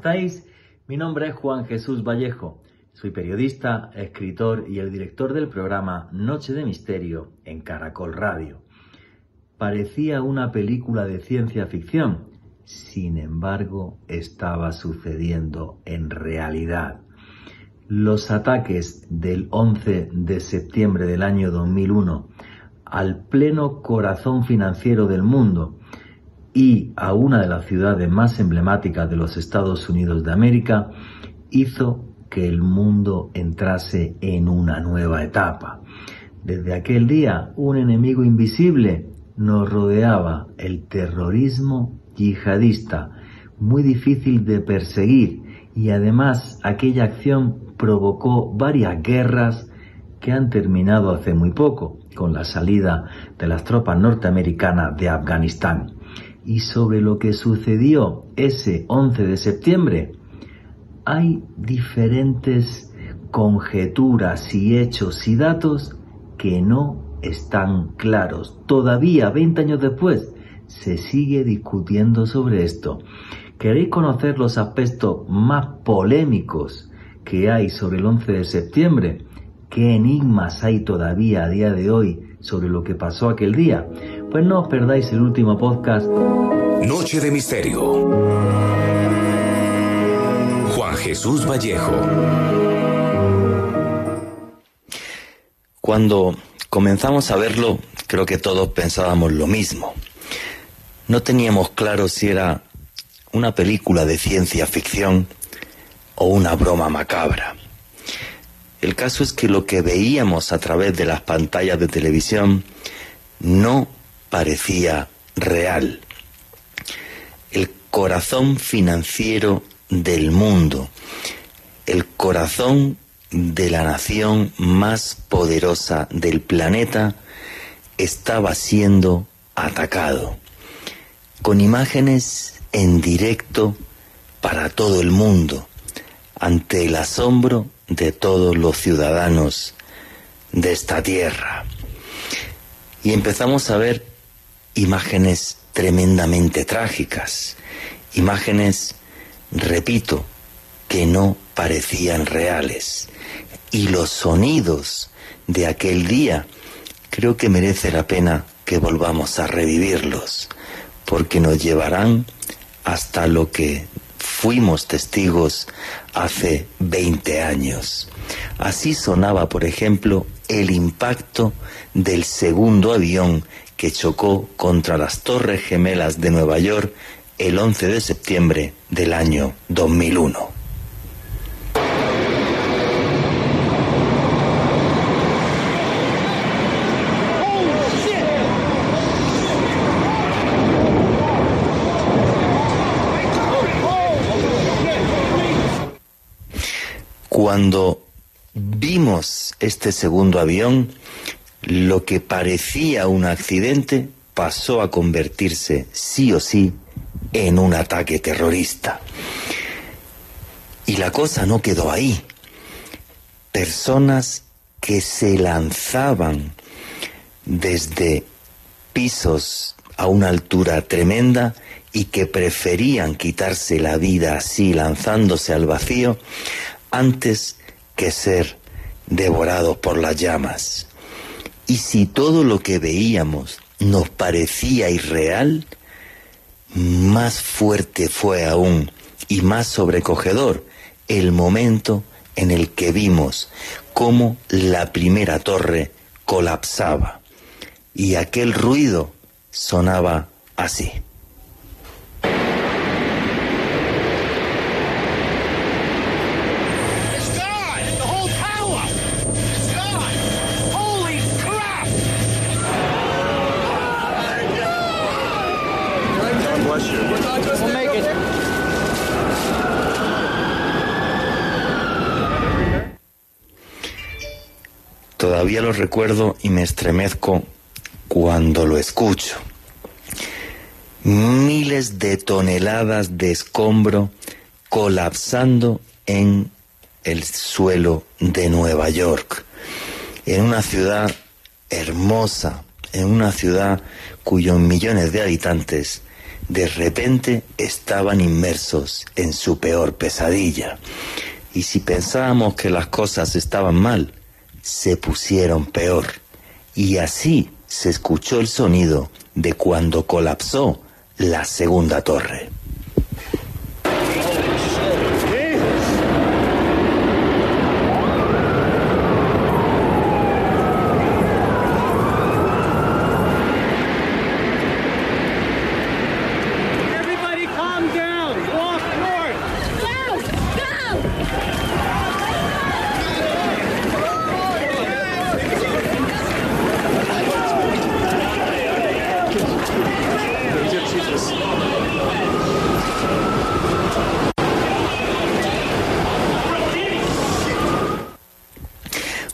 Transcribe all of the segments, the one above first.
estáis? Mi nombre es Juan Jesús Vallejo, soy periodista, escritor y el director del programa Noche de Misterio en Caracol Radio. Parecía una película de ciencia ficción, sin embargo, estaba sucediendo en realidad. Los ataques del 11 de septiembre del año 2001 al pleno corazón financiero del mundo y a una de las ciudades más emblemáticas de los Estados Unidos de América hizo que el mundo entrase en una nueva etapa. Desde aquel día, un enemigo invisible nos rodeaba, el terrorismo yihadista, muy difícil de perseguir, y además aquella acción provocó varias guerras que han terminado hace muy poco, con la salida de las tropas norteamericanas de Afganistán. Y sobre lo que sucedió ese 11 de septiembre, hay diferentes conjeturas y hechos y datos que no están claros. Todavía, 20 años después, se sigue discutiendo sobre esto. ¿Queréis conocer los aspectos más polémicos que hay sobre el 11 de septiembre? ¿Qué enigmas hay todavía a día de hoy sobre lo que pasó aquel día? Pues no os perdáis el último podcast. Noche de Misterio. Jesús Vallejo. Cuando comenzamos a verlo, creo que todos pensábamos lo mismo. No teníamos claro si era una película de ciencia ficción o una broma macabra. El caso es que lo que veíamos a través de las pantallas de televisión no parecía real. El corazón financiero del mundo, el corazón de la nación más poderosa del planeta, estaba siendo atacado, con imágenes en directo para todo el mundo, ante el asombro de todos los ciudadanos de esta tierra. Y empezamos a ver imágenes tremendamente trágicas, imágenes, repito, que no parecían reales. Y los sonidos de aquel día, creo que merece la pena que volvamos a revivirlos, porque nos llevarán hasta lo que fuimos testigos hace 20 años. Así sonaba, por ejemplo, el impacto del segundo avión que chocó contra las Torres Gemelas de Nueva York el 11 de septiembre del año 2001. Cuando vimos este segundo avión, lo que parecía un accidente pasó a convertirse sí o sí en un ataque terrorista. Y la cosa no quedó ahí. Personas que se lanzaban desde pisos a una altura tremenda y que preferían quitarse la vida así, lanzándose al vacío, antes que ser devorados por las llamas. Y si todo lo que veíamos nos parecía irreal, más fuerte fue aún y más sobrecogedor el momento en el que vimos cómo la primera torre colapsaba y aquel ruido sonaba así. Todavía lo recuerdo y me estremezco cuando lo escucho. Miles de toneladas de escombro colapsando en el suelo de Nueva York. En una ciudad hermosa, en una ciudad cuyos millones de habitantes de repente estaban inmersos en su peor pesadilla. Y si pensábamos que las cosas estaban mal, se pusieron peor. Y así se escuchó el sonido de cuando colapsó la segunda torre.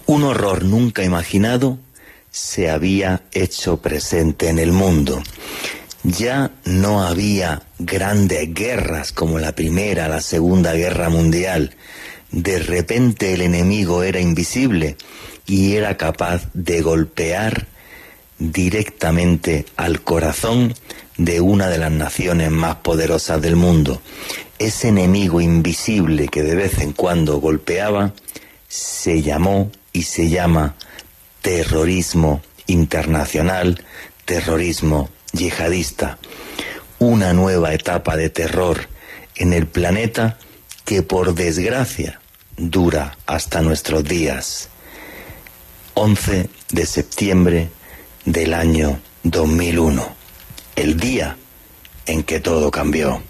Un horror nunca imaginado se había hecho presente en el mundo. Ya no había grandes guerras como la Primera, la Segunda Guerra Mundial. De repente el enemigo era invisible y era capaz de golpear directamente al corazón de una de las naciones más poderosas del mundo. Ese enemigo invisible que de vez en cuando golpeaba se llamó y se llama terrorismo internacional, terrorismo yihadista. Una nueva etapa de terror en el planeta que, por desgracia, dura hasta nuestros días. 11 de septiembre del año 2001, el día en que todo cambió.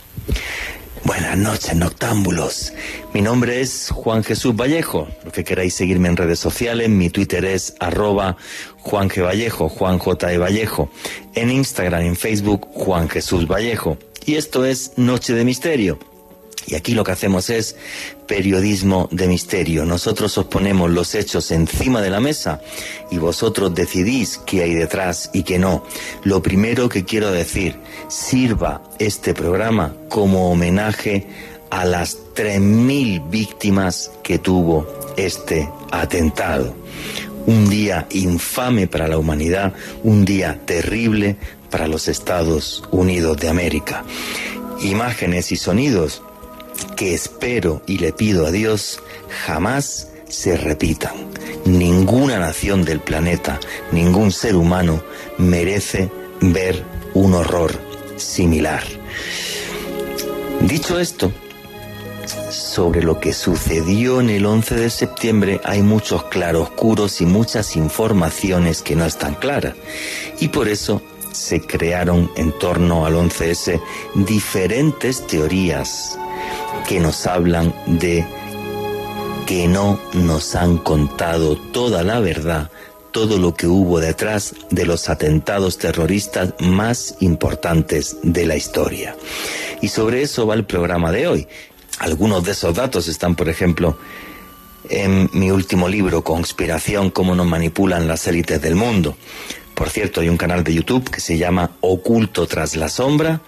Buenas noches, noctámbulos. Mi nombre es Juan Jesús Vallejo. Los que queráis seguirme en redes sociales, mi Twitter es @JuanJVallejo, Juan J. E. Vallejo. En Instagram, en Facebook, Juan Jesús Vallejo. Y esto es Noche de Misterio. Y aquí lo que hacemos es periodismo de misterio. Nosotros os ponemos los hechos encima de la mesa y vosotros decidís qué hay detrás y qué no. Lo primero que quiero decir, sirva este programa como homenaje a las 3.000 víctimas que tuvo este atentado. Un día infame para la humanidad, un día terrible para los Estados Unidos de América. Imágenes y sonidos que espero y le pido a Dios jamás se repitan. Ninguna nación del planeta, ningún ser humano merece ver un horror similar. Dicho esto, sobre lo que sucedió en el 11 de septiembre hay muchos claroscuros y muchas informaciones que no están claras. Y por eso se crearon en torno al 11S diferentes teorías que nos hablan de que no nos han contado toda la verdad, todo lo que hubo detrás de los atentados terroristas más importantes de la historia. Y sobre eso va el programa de hoy. Algunos de esos datos están, por ejemplo, en mi último libro, Conspiración: cómo nos manipulan las élites del mundo. Por cierto, hay un canal de YouTube que se llama Oculto tras la sombra,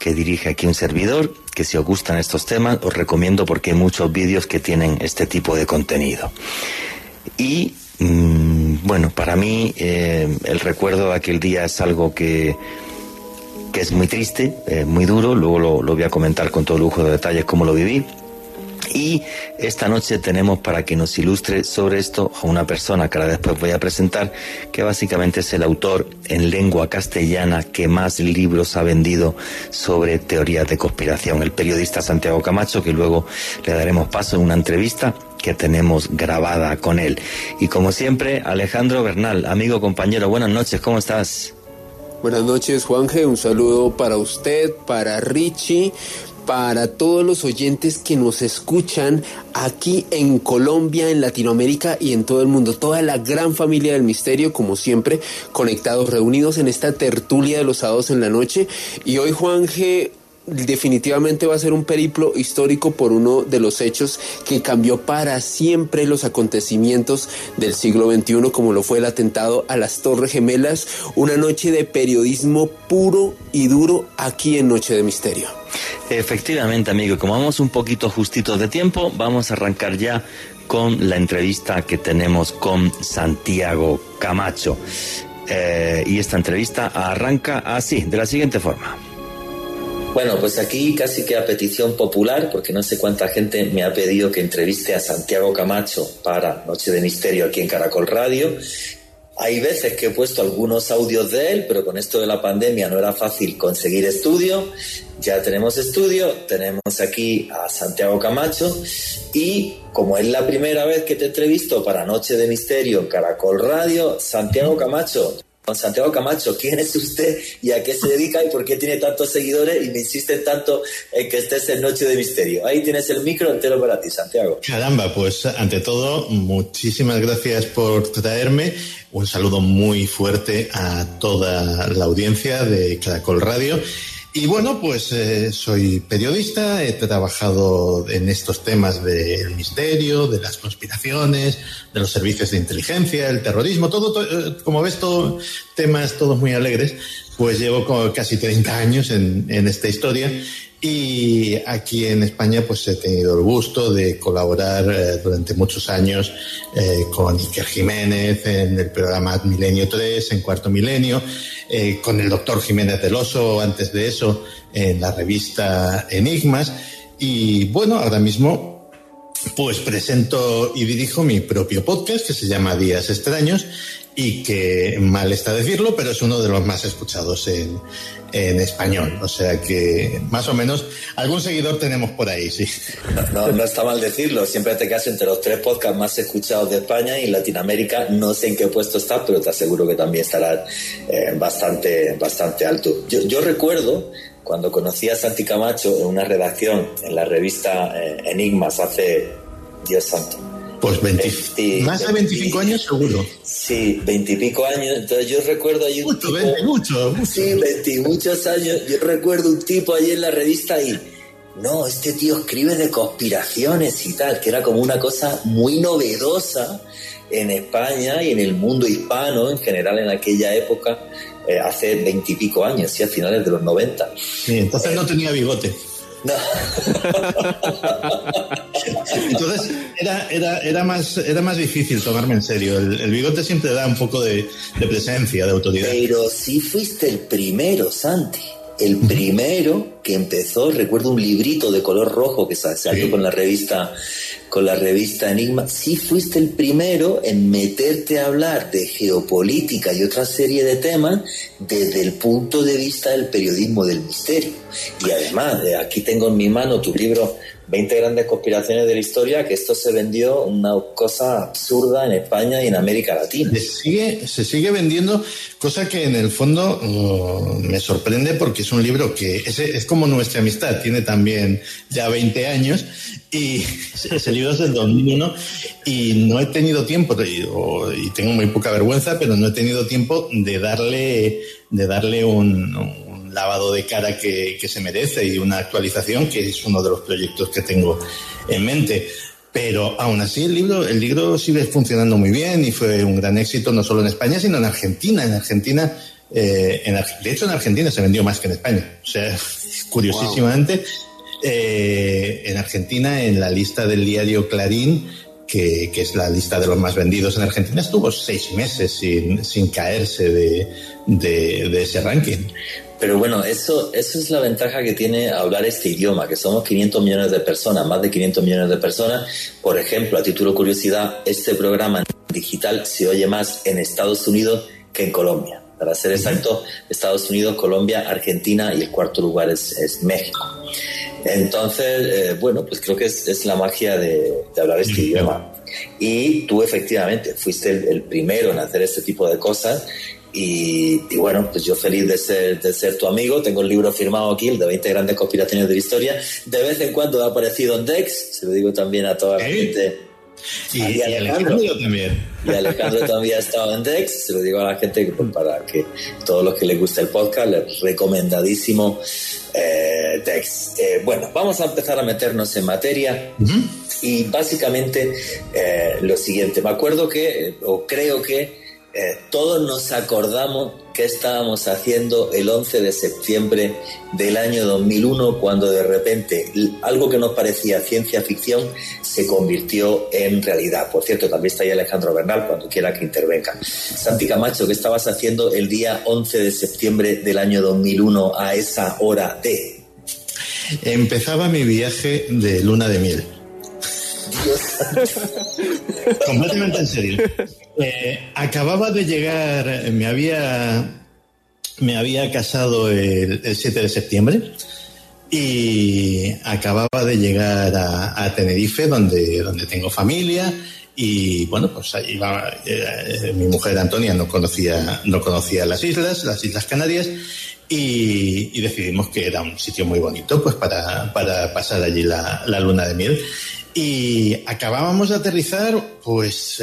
que dirige aquí un servidor, que si os gustan estos temas os recomiendo porque hay muchos vídeos que tienen este tipo de contenido. Y bueno, para mí el recuerdo de aquel día es algo que es muy triste, muy duro. Luego lo voy a comentar con todo lujo de detalles cómo lo viví. Y esta noche tenemos para que nos ilustre sobre esto a una persona que ahora después voy a presentar, que básicamente es el autor en lengua castellana que más libros ha vendido sobre teorías de conspiración, el periodista Santiago Camacho, que luego le daremos paso en una entrevista que tenemos grabada con él. Y como siempre, Alejandro Bernal, amigo, compañero, buenas noches, ¿cómo estás? Buenas noches, Juanje, un saludo para usted, para Richie, para todos los oyentes que nos escuchan aquí en Colombia, en Latinoamérica y en todo el mundo. Toda la gran familia del misterio, como siempre, conectados, reunidos en esta tertulia de los sábados en la noche. Y hoy, Juanje, definitivamente va a ser un periplo histórico por uno de los hechos que cambió para siempre los acontecimientos del siglo XXI, como lo fue el atentado a las Torres Gemelas. Una noche de periodismo puro y duro aquí en Noche de Misterio. Efectivamente, amigo, como vamos un poquito justitos de tiempo, vamos a arrancar ya con la entrevista que tenemos con Santiago Camacho. Y esta entrevista arranca así, de la siguiente forma. Bueno, pues aquí casi que a petición popular, porque no sé cuánta gente me ha pedido que entreviste a Santiago Camacho para Noche de Misterio aquí en Caracol Radio. Hay veces que he puesto algunos audios de él, pero con esto de la pandemia no era fácil conseguir estudio. Ya tenemos estudio, tenemos aquí a Santiago Camacho y como es la primera vez que te entrevisto para Noche de Misterio en Caracol Radio, Santiago Camacho. Don Santiago Camacho, ¿quién es usted y a qué se dedica y por qué tiene tantos seguidores y me insisten tanto en que estés en Noche de Misterio? Ahí tienes el micro entero para ti, Santiago. Caramba, pues ante todo, muchísimas gracias por traerme. Un saludo muy fuerte a toda la audiencia de Caracol Radio. Y bueno, pues soy periodista, he trabajado en estos temas del misterio, de las conspiraciones, de los servicios de inteligencia, el terrorismo, todo como ves, todo, temas todos muy alegres, pues llevo como casi 30 años en esta historia y aquí en España pues he tenido el gusto de colaborar durante muchos años con Iker Jiménez en el programa Milenio 3, en Cuarto Milenio, con el Dr. Jiménez del Oso antes de eso en la revista Enigmas y bueno, ahora mismo pues presento y dirijo mi propio podcast que se llama Días Extraños y que mal está decirlo, pero es uno de los más escuchados en español. O sea que más o menos algún seguidor tenemos por ahí, sí. No está mal decirlo. Siempre te quedas entre los 3 podcasts más escuchados de España y Latinoamérica. No sé en qué puesto estás, pero te aseguro que también estarás bastante alto. Yo recuerdo cuando conocí a Santi Camacho en una redacción en la revista Enigmas hace... Dios santo. Pues 20, más de 25 años seguro. Sí, 20 y pico años. Entonces yo recuerdo allí un tipo... 20 mucho. Sí, 20 y muchos años. Yo recuerdo un tipo allí en la revista y... No, este tío escribe de conspiraciones y tal, que era como una cosa muy novedosa en España y en el mundo hispano en general en aquella época, hace 20 y pico años, sí, a finales de los 90. Sí, entonces no tenía bigote. No. Entonces era más difícil tomarme en serio. El bigote siempre da un poco de presencia, de autoridad. Pero sí fuiste el primero, Santi. El primero que empezó, recuerdo un librito de color rojo que salió sí. con la revista Enigma. Sí fuiste el primero en meterte a hablar de geopolítica y otra serie de temas desde el punto de vista del periodismo del misterio. Y además, aquí tengo en mi mano tu libro 20 grandes conspiraciones de la historia, que esto se vendió una cosa absurda en España y en América Latina. Se sigue vendiendo, cosa que en el fondo me sorprende porque es un libro que es como nuestra amistad, tiene también ya 20 años y ese libro es del 2001 y no he tenido tiempo, y tengo muy poca vergüenza, pero no he tenido tiempo de darle un lavado de cara que se merece y una actualización que es uno de los proyectos que tengo en mente. Pero aún así el libro sigue funcionando muy bien y fue un gran éxito no solo en España sino en Argentina. De hecho en Argentina se vendió más que en España. O sea, curiosísimamente, wow. En Argentina en la lista del diario Clarín, que es la lista de los más vendidos en Argentina, estuvo 6 meses sin caerse de ese ranking. Pero bueno, eso es la ventaja que tiene hablar este idioma, que somos 500 millones de personas, más de 500 millones de personas. Por ejemplo, a título de curiosidad, este programa digital se oye más en Estados Unidos que en Colombia. Para ser exacto, Estados Unidos, Colombia, Argentina y el cuarto lugar es México. Entonces, bueno, pues creo que es la magia de hablar este idioma. Y tú efectivamente fuiste el primero en hacer este tipo de cosas. Y bueno, pues yo feliz de ser tu amigo. Tengo el libro firmado aquí, el de 20 grandes conspiraciones de la historia. De vez en cuando ha aparecido en Dex, se lo digo también a toda la gente. Y Alejandro también. Y Alejandro también ha estado en Dex, se lo digo a la gente para que todos los que les gusta el podcast, les recomendadísimo Dex. Bueno, vamos a empezar a meternos en materia. Y básicamente lo siguiente, me acuerdo que, o creo que todos nos acordamos qué estábamos haciendo el 11 de septiembre del año 2001 cuando de repente algo que nos parecía ciencia ficción se convirtió en realidad. Por cierto, también está ahí Alejandro Bernal cuando quiera que intervenga. Santi Camacho, ¿qué estabas haciendo el día 11 de septiembre del año 2001 a esa hora de...? Empezaba mi viaje de luna de miel. Completamente en serio. Acababa de llegar, me había casado el 7 de septiembre y acababa de llegar a Tenerife, donde tengo familia. Y bueno, pues ahí iba, mi mujer Antonia no conocía las Islas Canarias, y decidimos que era un sitio muy bonito pues para pasar allí la luna de miel. Y acabábamos de aterrizar pues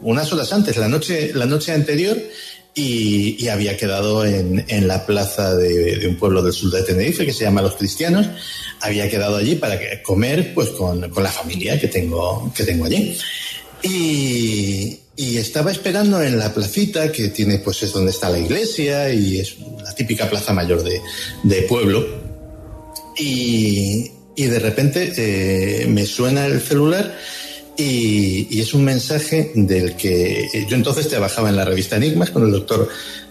unas horas antes, la noche anterior, y había quedado en la plaza de un pueblo del sur de Tenerife que se llama Los Cristianos. Había quedado allí para comer pues con la familia que tengo allí. Y estaba esperando en la placita que tiene, pues es donde está la iglesia, y es la típica plaza mayor de pueblo. Y de repente me suena el celular. Y es un mensaje del que yo entonces trabajaba en la revista Enigmas con el doctor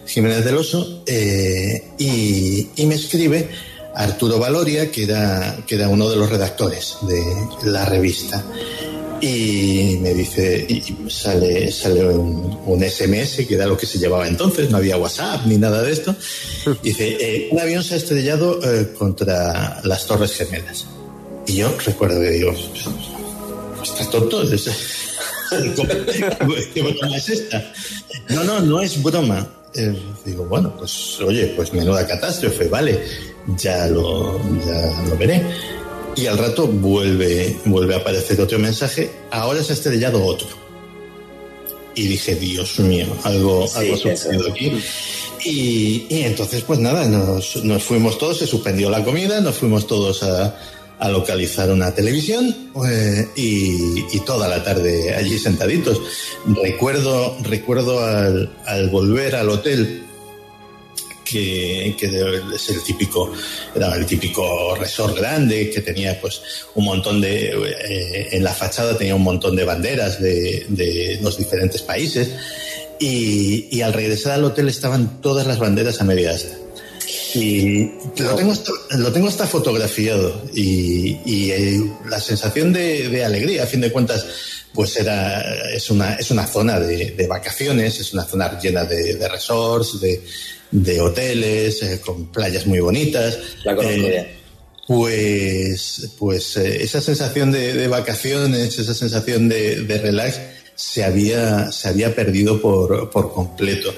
Jiménez del Oso, y me escribe Arturo Valoria, que era uno de los redactores de la revista, y me dice, y sale un SMS, que era lo que se llevaba entonces, no había WhatsApp ni nada de esto. Dice, un avión se ha estrellado contra las Torres Gemelas. Y yo recuerdo que digo, ¿estás tonto? ¿Qué broma es esta? No es broma. Digo, bueno, pues oye, pues menuda catástrofe, vale, ya lo veré. Y al rato vuelve a aparecer otro mensaje, ahora se ha estrellado otro. Y dije, Dios mío, algo ha sucedido aquí. Y entonces, pues nada, nos fuimos todos, se suspendió la comida, nos fuimos todos a localizar una televisión, y toda la tarde allí sentaditos. Recuerdo al volver al hotel, que es el típico resort grande, que tenía pues un montón de en la fachada tenía un montón de banderas de los diferentes países, y al regresar al hotel estaban todas las banderas a media asta. Y lo tengo hasta fotografiado, y la sensación de alegría, a fin de cuentas, pues es una zona de vacaciones, es una zona llena de resorts, de hoteles, con playas muy bonitas. La conozco bien. Pues esa sensación de vacaciones, esa sensación de relax se había perdido por completo.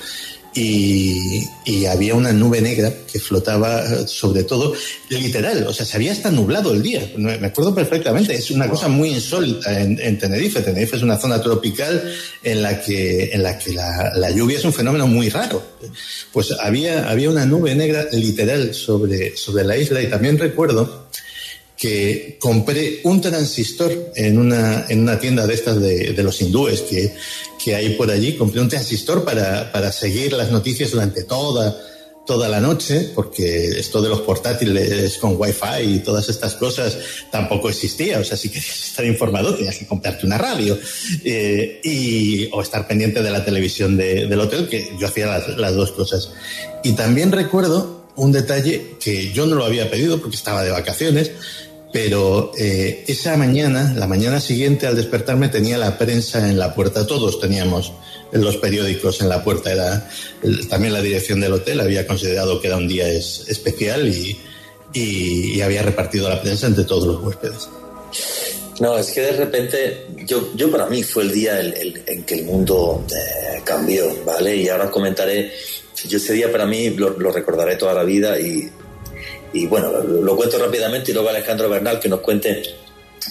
Y había una nube negra que flotaba sobre todo, literal, o sea, se había hasta nublado el día, me acuerdo perfectamente. Es una cosa muy insólita en Tenerife. Tenerife es una zona tropical en la que la lluvia es un fenómeno muy raro. Pues había una nube negra literal sobre la isla. Y también recuerdo que compré un transistor en una tienda de estas de los hindúes que hay por allí. Compré un transistor para seguir las noticias durante toda la noche, porque esto de los portátiles con wifi y todas estas cosas tampoco existía. O sea, si querías estar informado tenías que comprarte una radio, o estar pendiente de la televisión del hotel, que yo hacía las dos cosas. Y también recuerdo un detalle que yo no lo había pedido porque estaba de vacaciones, pero esa mañana, la mañana siguiente al despertarme, tenía la prensa en la puerta. Todos teníamos los periódicos en la puerta. Era también la dirección del hotel había considerado que era un día especial, y había repartido la prensa entre todos los huéspedes. No, es que de repente, yo para mí fue el día en que el mundo cambió, ¿vale? Y ahora comentaré. Yo ese día para mí lo recordaré toda la vida, y bueno, lo cuento rápidamente, y luego Alejandro Bernal que nos cuente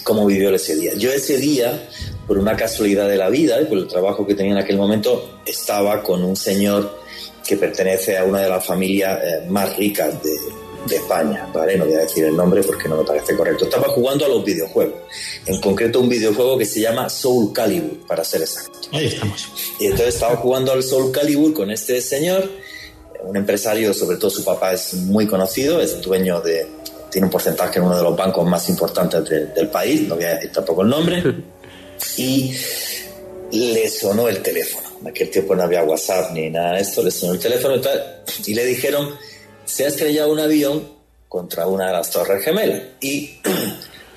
cómo vivió ese día. Yo ese día, por una casualidad de la vida y por el trabajo que tenía en aquel momento, estaba con un señor que pertenece a una de las familias más ricas de España, ¿vale? No voy a decir el nombre porque no me parece correcto. Estaba jugando a los videojuegos, en concreto un videojuego que se llama Soul Calibur, para ser exacto. Ahí estamos. Y entonces estaba jugando al Soul Calibur con este señor, un empresario, sobre todo su papá es muy conocido, es dueño tiene un porcentaje en uno de los bancos más importantes del país, no voy a decir tampoco el nombre, y le sonó el teléfono. En aquel tiempo no había WhatsApp ni nada de esto, le sonó el teléfono y tal, y le dijeron: se ha estrellado un avión contra una de las Torres Gemelas. Y,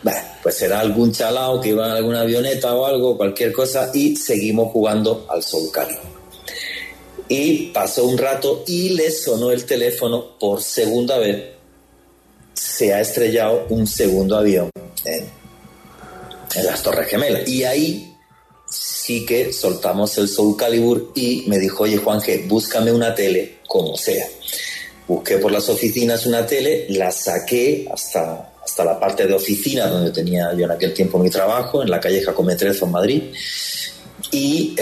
bueno, pues será algún chalao que iba en alguna avioneta o algo, cualquier cosa, y seguimos jugando al Soul Calibur. Y pasó un rato y le sonó el teléfono por segunda vez. Se ha estrellado un segundo avión en las Torres Gemelas. Y ahí sí que soltamos el Soul Calibur y me dijo, oye, Juanje, búscame una tele, como sea. Busqué por las oficinas una tele, la saqué hasta la parte de oficina donde tenía yo en aquel tiempo mi trabajo, en la calle Jacometrezo, en Madrid, y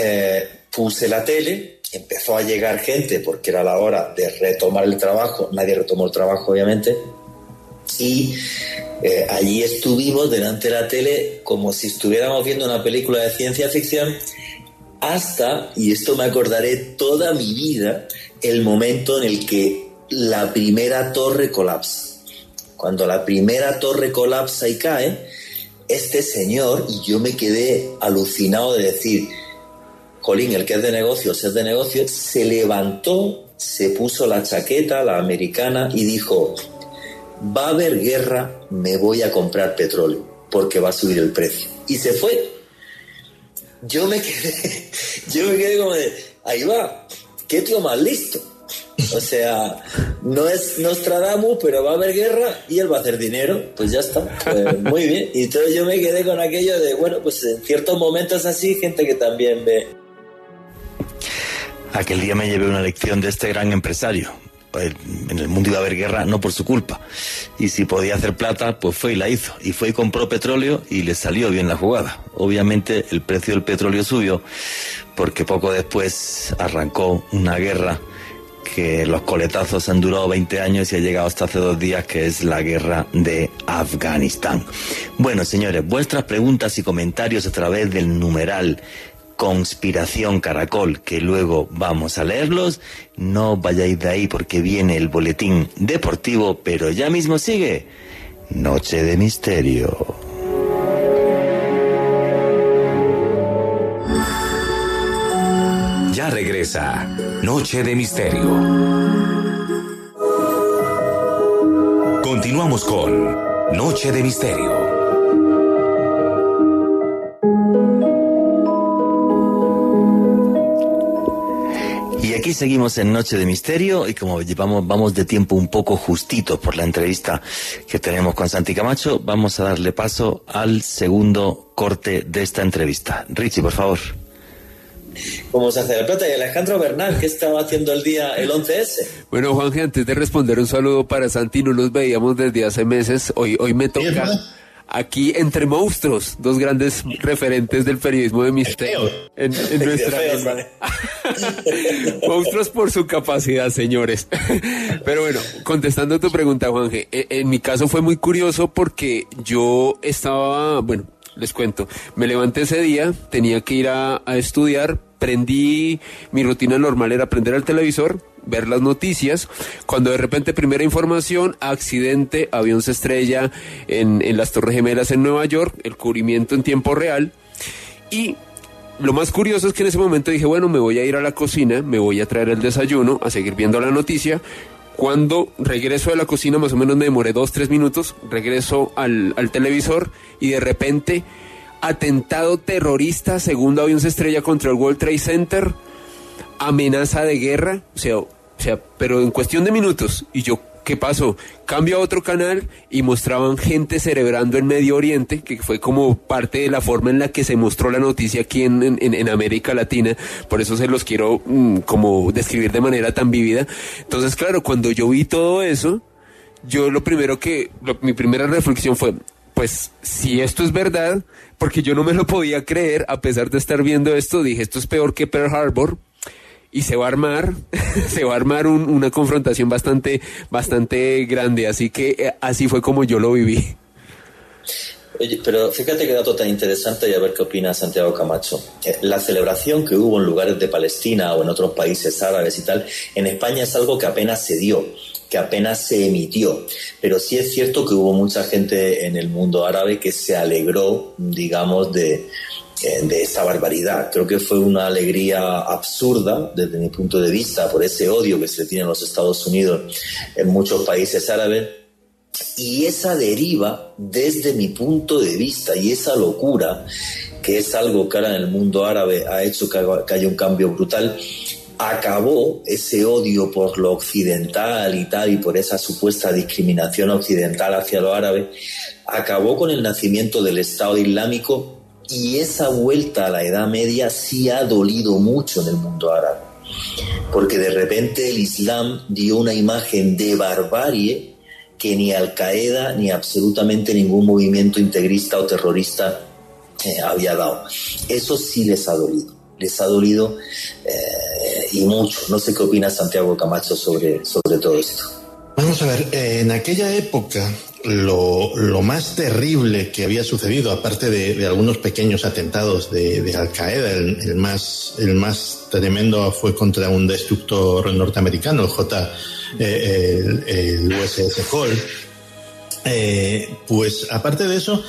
puse la tele. Empezó a llegar gente porque era la hora de retomar el trabajo. Nadie retomó el trabajo, obviamente. Y allí estuvimos delante de la tele como si estuviéramos viendo una película de ciencia ficción hasta, y esto me acordaré toda mi vida, el momento en el que la primera torre colapsa. Cuando la primera torre colapsa y cae, este señor, y yo me quedé alucinado de decir, jolín, el que es de negocios, se levantó, se puso la chaqueta, la americana, y dijo, va a haber guerra, me voy a comprar petróleo, porque va a subir el precio. Y se fue. Yo me quedé como de, ahí va, qué tío más listo. O sea, no es Nostradamus, pero va a haber guerra y él va a hacer dinero, pues ya está, pues muy bien. Y entonces yo me quedé con aquello de, bueno, pues en ciertos momentos así, gente que también ve. Aquel día me llevé una lección de este gran empresario. En el mundo iba a haber guerra, no por su culpa. Y si podía hacer plata, pues fue y la hizo. Y fue y compró petróleo y le salió bien la jugada. Obviamente el precio del petróleo subió porque poco después arrancó una guerra que los coletazos han durado 20 años y ha llegado hasta hace 2 días, que es la guerra de Afganistán. Bueno, señores, vuestras preguntas y comentarios a través del numeral Conspiración Caracol, que luego vamos a leerlos. No vayáis de ahí porque viene el boletín deportivo, pero ya mismo sigue Noche de Misterio. Ya regresa Noche de Misterio. Continuamos con Noche de Misterio. Aquí seguimos en Noche de Misterio y como llevamos vamos de tiempo un poco justito por la entrevista que tenemos con Santi Camacho, vamos a darle paso al segundo corte de esta entrevista. Richie, por favor. Como se hace la plata y Alejandro Bernal, ¿qué estaba haciendo el día el 11S? Bueno, Juanje, antes de responder un saludo para Santi, no nos veíamos desde hace meses, hoy me toca... ¿Mierda? Aquí entre monstruos, dos grandes referentes del periodismo de misterio en nuestra vida. Monstruos por su capacidad, señores. Pero bueno, contestando tu pregunta, Juanje, en mi caso fue muy curioso porque yo estaba, bueno, les cuento, me levanté ese día, tenía que ir a estudiar, prendí, mi rutina normal era prender el televisor, ver las noticias, cuando de repente primera información, accidente, avión se estrella en las Torres Gemelas en Nueva York, el cubrimiento en tiempo real, y lo más curioso es que en ese momento dije, bueno, me voy a ir a la cocina, me voy a traer el desayuno, a seguir viendo la noticia. Cuando regreso de la cocina, más o menos me demoré 2-3 minutos, regreso al televisor y de repente, atentado terrorista, segundo avión se estrella contra el World Trade Center, amenaza de guerra, o sea, pero en cuestión de minutos. Y yo, ¿qué pasó? Cambio a otro canal y mostraban gente celebrando en Medio Oriente, que fue como parte de la forma en la que se mostró la noticia aquí en América Latina, por eso se los quiero como describir de manera tan vívida. Entonces, claro, cuando yo vi todo eso, yo mi primera reflexión fue, pues, si esto es verdad, porque yo no me lo podía creer, a pesar de estar viendo esto, dije, esto es peor que Pearl Harbor, y se va a armar una confrontación bastante grande, así que así fue como yo lo viví. Oye, pero fíjate qué dato tan interesante y a ver qué opina Santiago Camacho. La celebración que hubo en lugares de Palestina o en otros países árabes y tal, en España es algo que apenas se dio, que apenas se emitió, pero sí es cierto que hubo mucha gente en el mundo árabe que se alegró, digamos, de esa barbaridad. Creo que fue una alegría absurda desde mi punto de vista por ese odio que se tiene en los Estados Unidos en muchos países árabes, Y esa deriva, desde mi punto de vista, y esa locura, que es algo que ahora en el mundo árabe ha hecho que haya un cambio brutal, acabó ese odio por lo occidental y tal, y por esa supuesta discriminación occidental hacia lo árabe, acabó con el nacimiento del Estado Islámico, y esa vuelta a la Edad Media sí ha dolido mucho en el mundo árabe, porque de repente el Islam dio una imagen de barbarie que ni Al Qaeda ni absolutamente ningún movimiento integrista o terrorista había dado. Eso sí les ha dolido y mucho. No sé qué opina Santiago Camacho sobre todo esto. Vamos a ver, en aquella época lo más terrible que había sucedido, aparte de algunos pequeños atentados de Al Qaeda, el más tremendo fue contra un destructor norteamericano, el USS Cole. Pues aparte de eso,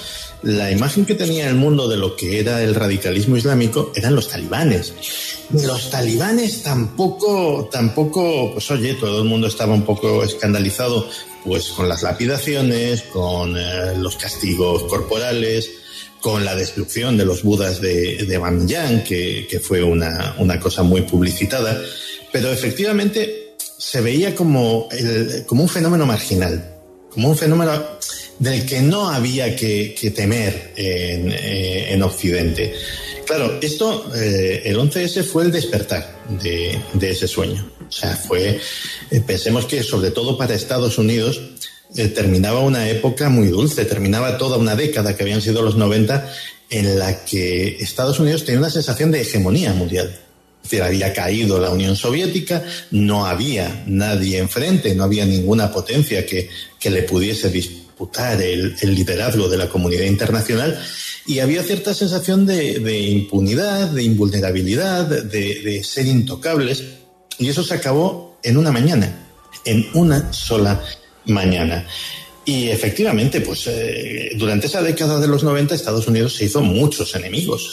la imagen que tenía el mundo de lo que era el radicalismo islámico eran los talibanes. Los talibanes tampoco, pues oye, todo el mundo estaba un poco escandalizado, pues con las lapidaciones, con los castigos corporales, con la destrucción de los budas de Bamiyan, que fue una cosa muy publicitada, pero efectivamente se veía como un fenómeno marginal, como un fenómeno del que no había que temer en Occidente. Claro, esto, el 11S fue el despertar de ese sueño. O sea, pensemos que sobre todo para Estados Unidos terminaba una época muy dulce, terminaba toda una década que habían sido los 90, en la que Estados Unidos tenía una sensación de hegemonía mundial. Es decir, había caído la Unión Soviética, no había nadie enfrente, no había ninguna potencia que le pudiese disputar el liderazgo de la comunidad internacional, y había cierta sensación de impunidad, de invulnerabilidad, de ser intocables, y eso se acabó en una sola mañana. Y efectivamente, pues durante esa década de los 90 Estados Unidos se hizo muchos enemigos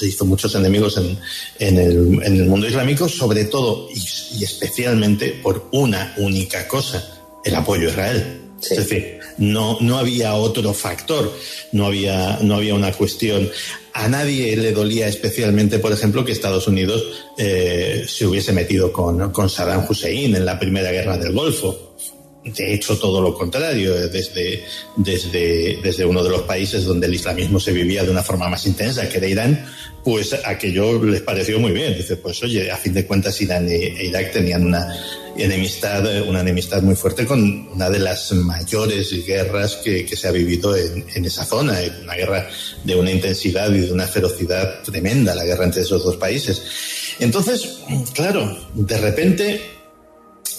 en el mundo islámico, sobre todo y especialmente por una única cosa: el apoyo a Israel. Sí. Es decir, no había otro factor, no había una cuestión. A nadie le dolía especialmente, por ejemplo, que Estados Unidos se hubiese metido con Saddam Hussein en la Primera Guerra del Golfo. De hecho, todo lo contrario, desde uno de los países donde el islamismo se vivía de una forma más intensa, que de Irán, pues aquello les pareció muy bien. Dice, pues oye, a fin de cuentas Irán e Irak tenían una enemistad muy fuerte, con una de las mayores guerras que se ha vivido en esa zona, una guerra de una intensidad y de una ferocidad tremenda, la guerra entre esos dos países. Entonces, claro, de repente,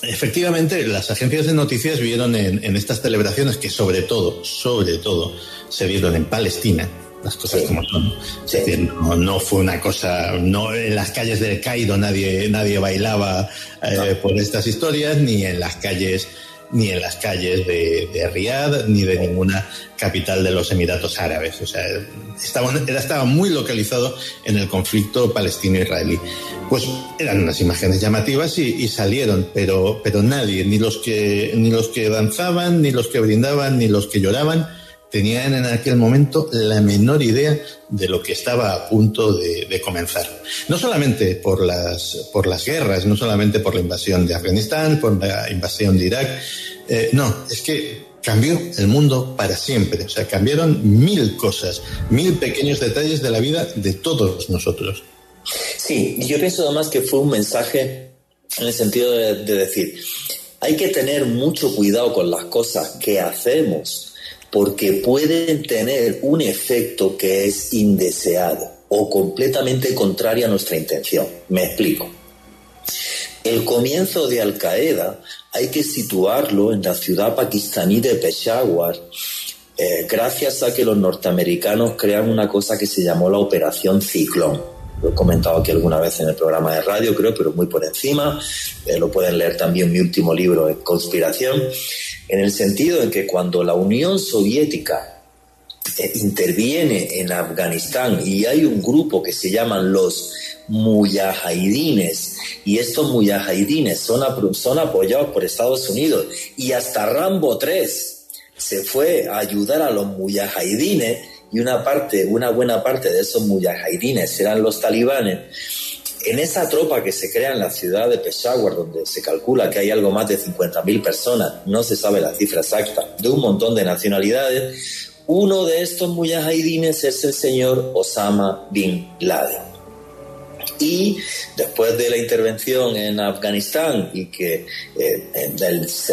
efectivamente, las agencias de noticias vieron en estas celebraciones, que sobre todo se vieron en Palestina, las cosas sí, como son. Sí. Es decir, no fue una cosa, no en las calles del Cairo nadie bailaba no, por estas historias, ni en las calles de Riad, ni de ninguna capital de los Emiratos Árabes. O sea, estaba muy localizado en el conflicto palestino-israelí. Pues eran unas imágenes llamativas y salieron, pero nadie, ni los que danzaban, ni los que brindaban, ni los que lloraban, tenían en aquel momento la menor idea de lo que estaba a punto de comenzar. No solamente por las guerras, no solamente por la invasión de Afganistán, por la invasión de Irak. No, es que cambió el mundo para siempre. O sea, cambiaron mil cosas, mil pequeños detalles de la vida de todos nosotros. Sí, y yo pienso además que fue un mensaje en el sentido de decir, hay que tener mucho cuidado con las cosas que hacemos, porque pueden tener un efecto que es indeseado o completamente contrario a nuestra intención. Me explico. El comienzo de Al Qaeda hay que situarlo en la ciudad pakistaní de Peshawar, gracias a que los norteamericanos crean una cosa que se llamó la Operación Ciclón. Lo he comentado aquí alguna vez en el programa de radio, creo, pero muy por encima. Lo pueden leer también en mi último libro, en Conspiración, en el sentido en que cuando la Unión Soviética interviene en Afganistán y hay un grupo que se llaman los Muyahaidines, y estos Muyahaidines son apoyados por Estados Unidos, y hasta Rambo 3 se fue a ayudar a los muyahaidines, y una buena parte de esos muyahaidines eran los talibanes. En esa tropa que se crea en la ciudad de Peshawar, donde se calcula que hay algo más de 50.000 personas, no se sabe la cifra exacta, de un montón de nacionalidades, uno de estos muyahaidines es el señor Osama Bin Laden. Y después de la intervención en Afganistán y que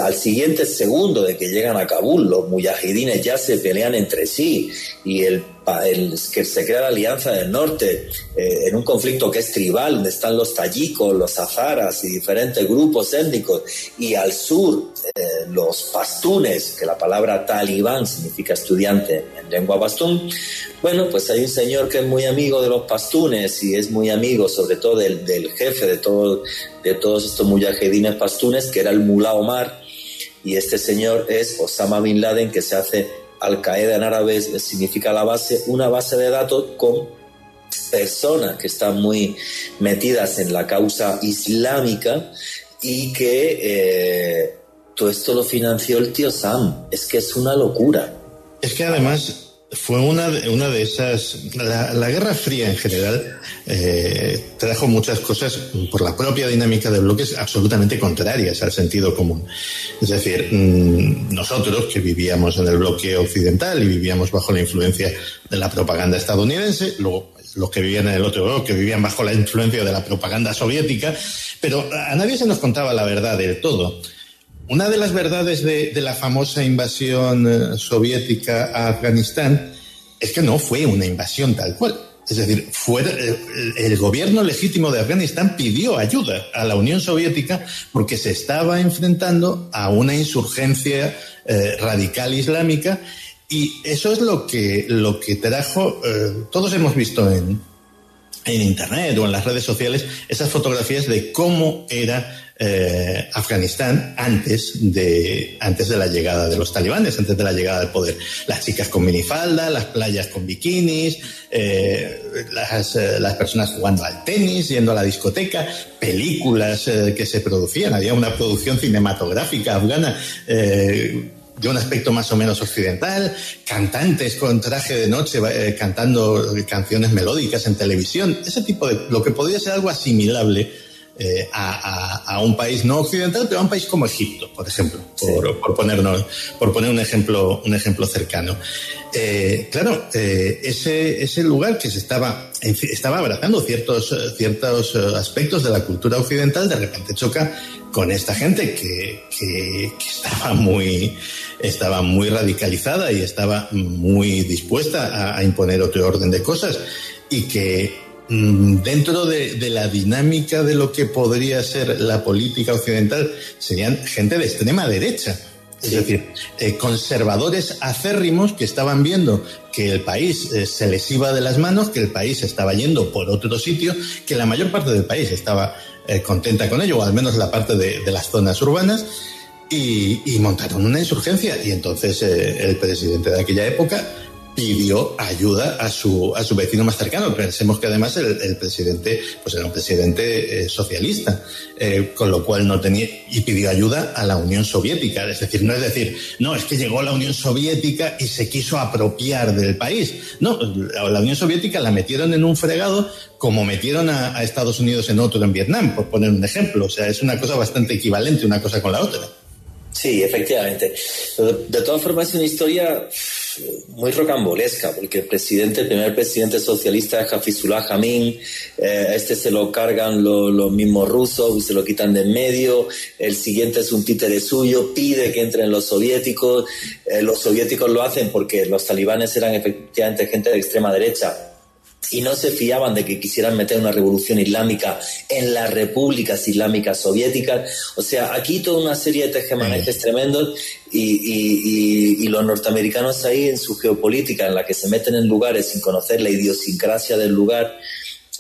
al siguiente segundo de que llegan a Kabul, los muyahidines ya se pelean entre sí y que se crea la Alianza del Norte en un conflicto que es tribal, donde están los tayikos, los azaras y diferentes grupos étnicos, y al sur los pastunes, que la palabra talibán significa estudiante en lengua pastún. Bueno, pues hay un señor que es muy amigo de los pastunes y es muy amigo sobre todo del jefe de todos estos muyahidines pastunes, que era el Mula Omar, y este señor es Osama Bin Laden, que se hace Al Qaeda en árabe, significa la base, una base de datos con personas que están muy metidas en la causa islámica, y que todo esto lo financió el tío Sam. Es que es una locura. Es que además fue una de esas... La Guerra Fría en general trajo muchas cosas por la propia dinámica de bloques absolutamente contrarias al sentido común. Es decir, nosotros que vivíamos en el bloque occidental y vivíamos bajo la influencia de la propaganda estadounidense, luego los que vivían en el otro bloque vivían bajo la influencia de la propaganda soviética, pero a nadie se nos contaba la verdad del todo. Una de las verdades de la famosa invasión soviética a Afganistán es que no fue una invasión tal cual. Es decir, el gobierno legítimo de Afganistán pidió ayuda a la Unión Soviética porque se estaba enfrentando a una insurgencia radical islámica, y eso es lo que trajo... todos hemos visto en Internet o en las redes sociales esas fotografías de cómo era Afganistán antes de la llegada de los talibanes, antes de la llegada del poder. Las chicas con minifalda, las playas con bikinis, las personas jugando al tenis, yendo a la discoteca, películas que se producían. Había una producción cinematográfica afgana de un aspecto más o menos occidental, cantantes con traje de noche cantando canciones melódicas en televisión, ese tipo de... lo que podría ser algo asimilable a un país no occidental, pero a un país como Egipto, por ejemplo, por poner un ejemplo cercano. Ese lugar que estaba abrazando ciertos aspectos de la cultura occidental, de repente choca con esta gente que estaba muy radicalizada y estaba muy dispuesta a imponer otro orden de cosas, y que dentro de la dinámica de lo que podría ser la política occidental serían gente de extrema derecha. Es decir, conservadores acérrimos que estaban viendo que el país se les iba de las manos, que el país estaba yendo por otro sitio, que la mayor parte del país estaba contenta con ello, o al menos la parte de las zonas urbanas, y montaron una insurgencia. Y entonces el presidente de aquella época pidió ayuda a su vecino más cercano. Pensemos que además el presidente pues era un presidente socialista, con lo cual no tenía... y pidió ayuda a la Unión Soviética. Es decir, no es decir, no, es que llegó la Unión Soviética y se quiso apropiar del país. No, la Unión Soviética la metieron en un fregado como metieron a Estados Unidos en otro en Vietnam, por poner un ejemplo. O sea, es una cosa bastante equivalente una cosa con la otra. Sí, efectivamente. De todas formas, es una historia muy rocambolesca, porque el primer presidente socialista es Hafizullah Amin. Este se lo cargan los mismos rusos, se lo quitan de en medio. El siguiente es un títere suyo, pide que entren los soviéticos. Los soviéticos lo hacen porque los talibanes eran efectivamente gente de extrema derecha y no se fiaban de que quisieran meter una revolución islámica en las repúblicas islámicas soviéticas. O sea, aquí toda una serie de tejemanejes tremendos, y los norteamericanos ahí en su geopolítica, en la que se meten en lugares sin conocer la idiosincrasia del lugar,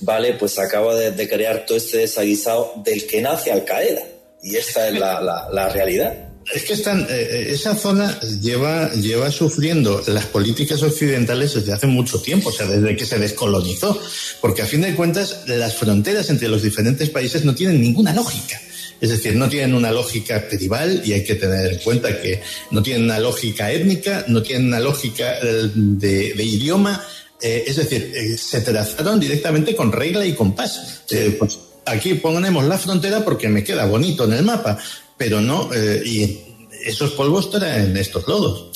¿vale? Pues acaba de crear todo este desaguisado del que nace Al Qaeda, y esta es la realidad. Es que esa zona lleva sufriendo las políticas occidentales desde hace mucho tiempo, o sea, desde que se descolonizó, porque a fin de cuentas las fronteras entre los diferentes países no tienen ninguna lógica. Es decir, no tienen una lógica tribal, y hay que tener en cuenta que no tienen una lógica étnica, no tienen una lógica de idioma. Es decir, se trazaron directamente con regla y compás. Pues aquí ponemos la frontera porque me queda bonito en el mapa, pero no, y esos polvos traen estos lodos.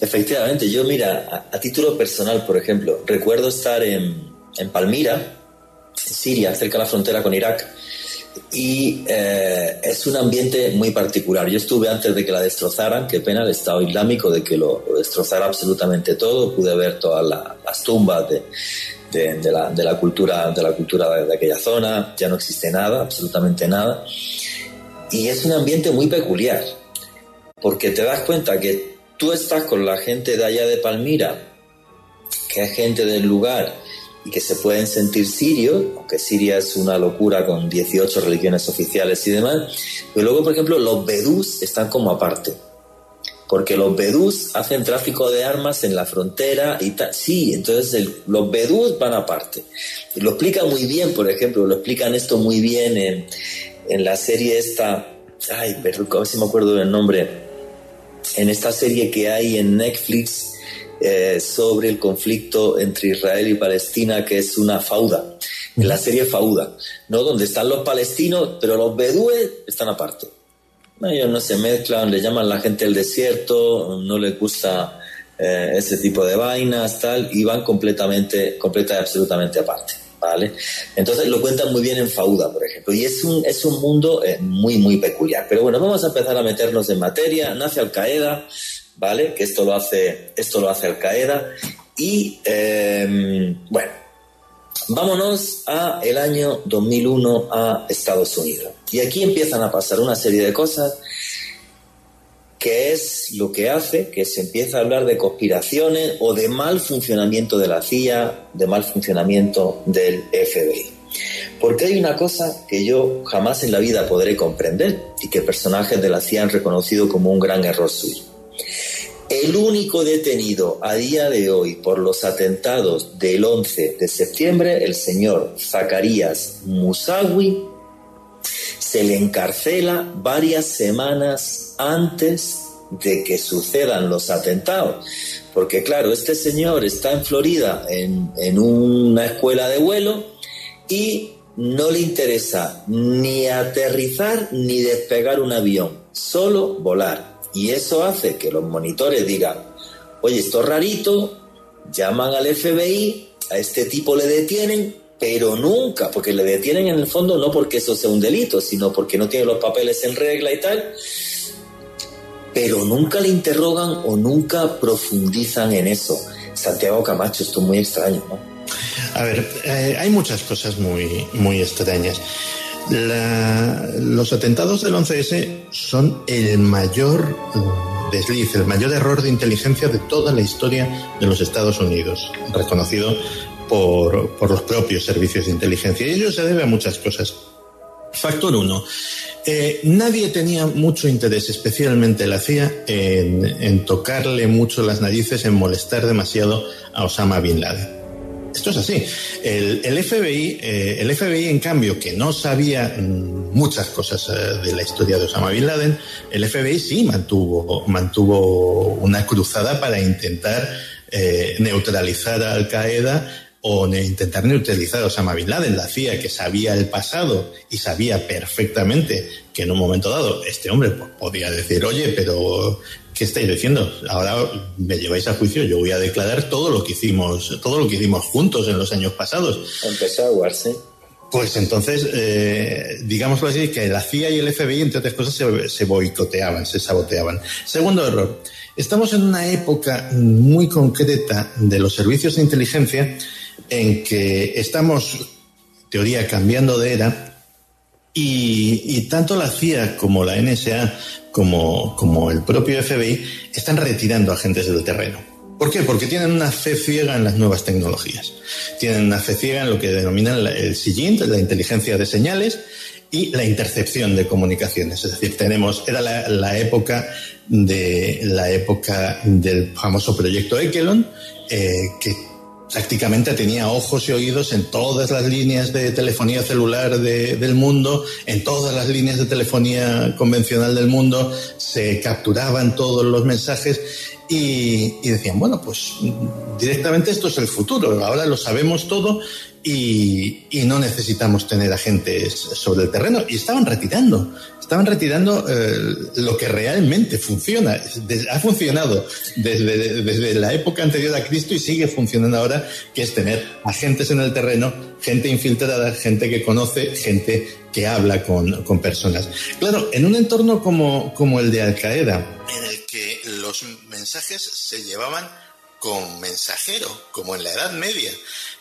Efectivamente, yo mira, a título personal, por ejemplo, recuerdo estar en Palmira, en Siria, cerca de la frontera con Irak, y es un ambiente muy particular. Yo estuve antes de que la destrozaran, qué pena el Estado Islámico de que lo destrozara absolutamente todo. Pude ver todas las tumbas de la cultura de aquella zona. Ya no existe nada, absolutamente nada, y es un ambiente muy peculiar, porque te das cuenta que tú estás con la gente de allá de Palmira, que es gente del lugar y que se pueden sentir sirios, aunque Siria es una locura con 18 religiones oficiales y demás. Pero luego, por ejemplo, los bedús están como aparte, porque los bedús hacen tráfico de armas en la frontera y tal. Sí, entonces los bedús van aparte. Y lo explica muy bien, por ejemplo, lo explican esto muy bien en la serie esta... Ay, pero a ver si me acuerdo del nombre. En esta serie que hay en Netflix... sobre el conflicto entre Israel y Palestina, que es una Fauda, en la serie Fauda, ¿no? Donde están los palestinos, pero los bedúes están aparte. Ellos no se mezclan, le llaman la gente del desierto, no les gusta ese tipo de vainas, tal, y van completamente absolutamente aparte, ¿vale? Entonces lo cuentan muy bien en Fauda, por ejemplo, y es un mundo muy, muy peculiar. Pero bueno, vamos a empezar a meternos en materia. Nace Al Qaeda, ¿vale? Que esto lo hace Al Qaeda. Y bueno, vámonos a el año 2001 a Estados Unidos, y aquí empiezan a pasar una serie de cosas, que es lo que hace que se empiece a hablar de conspiraciones o de mal funcionamiento de la CIA, de mal funcionamiento del FBI. Porque hay una cosa que yo jamás en la vida podré comprender, y que personajes de la CIA han reconocido como un gran error suyo. El único detenido a día de hoy por los atentados del 11 de septiembre, el señor Zacarías Moussaoui, se le encarcela varias semanas antes de que sucedan los atentados. Porque claro, este señor está en Florida en una escuela de vuelo, y no le interesa ni aterrizar ni despegar un avión, solo volar. Y eso hace que los monitores digan, oye, esto es rarito, llaman al FBI, a este tipo le detienen, pero nunca, porque le detienen en el fondo no porque eso sea un delito, sino porque no tiene los papeles en regla y tal, pero nunca le interrogan o nunca profundizan en eso. Santiago Camacho, esto es muy extraño, ¿no? A ver, hay muchas cosas muy, muy extrañas. Los atentados del 11S son el mayor desliz, el mayor error de inteligencia de toda la historia de los Estados Unidos, reconocido por los propios servicios de inteligencia. Y ello se debe a muchas cosas. Factor 1. Nadie tenía mucho interés, especialmente la CIA, en tocarle mucho las narices, en molestar demasiado a Osama Bin Laden. Esto es así. El FBI, en cambio, que no sabía muchas cosas de la historia de Osama Bin Laden, el FBI sí mantuvo una cruzada para intentar neutralizar a Al Qaeda o intentar neutralizar a Osama Bin Laden. La CIA, que sabía el pasado y sabía perfectamente que en un momento dado este hombre podía decir, oye, pero... ¿qué estáis diciendo? Ahora me lleváis a juicio, yo voy a declarar todo lo que hicimos juntos en los años pasados. En Peshawar, sí. Pues entonces, digámoslo así, que la CIA y el FBI, entre otras cosas, se boicoteaban, se saboteaban. Segundo error, estamos en una época muy concreta de los servicios de inteligencia en que estamos, en teoría, cambiando de era. Y tanto la CIA como la NSA, como el propio FBI, están retirando agentes del terreno. ¿Por qué? Porque tienen una fe ciega en las nuevas tecnologías. Tienen una fe ciega en lo que denominan el SIGINT, la inteligencia de señales, y la intercepción de comunicaciones. Es decir, era la época del famoso proyecto Echelon, que prácticamente tenía ojos y oídos en todas las líneas de telefonía celular del mundo, en todas las líneas de telefonía convencional del mundo, se capturaban todos los mensajes y decían, bueno, pues directamente esto es el futuro, ahora lo sabemos todo y no necesitamos tener agentes sobre el terreno. Y estaban retirando lo que realmente funciona. Ha funcionado desde la época anterior a Cristo y sigue funcionando ahora, que es tener agentes en el terreno, gente infiltrada, gente que conoce, gente que habla con personas. Claro, en un entorno como el de Al Qaeda, en el que los mensajes se llevaban con mensajero, como en la Edad Media,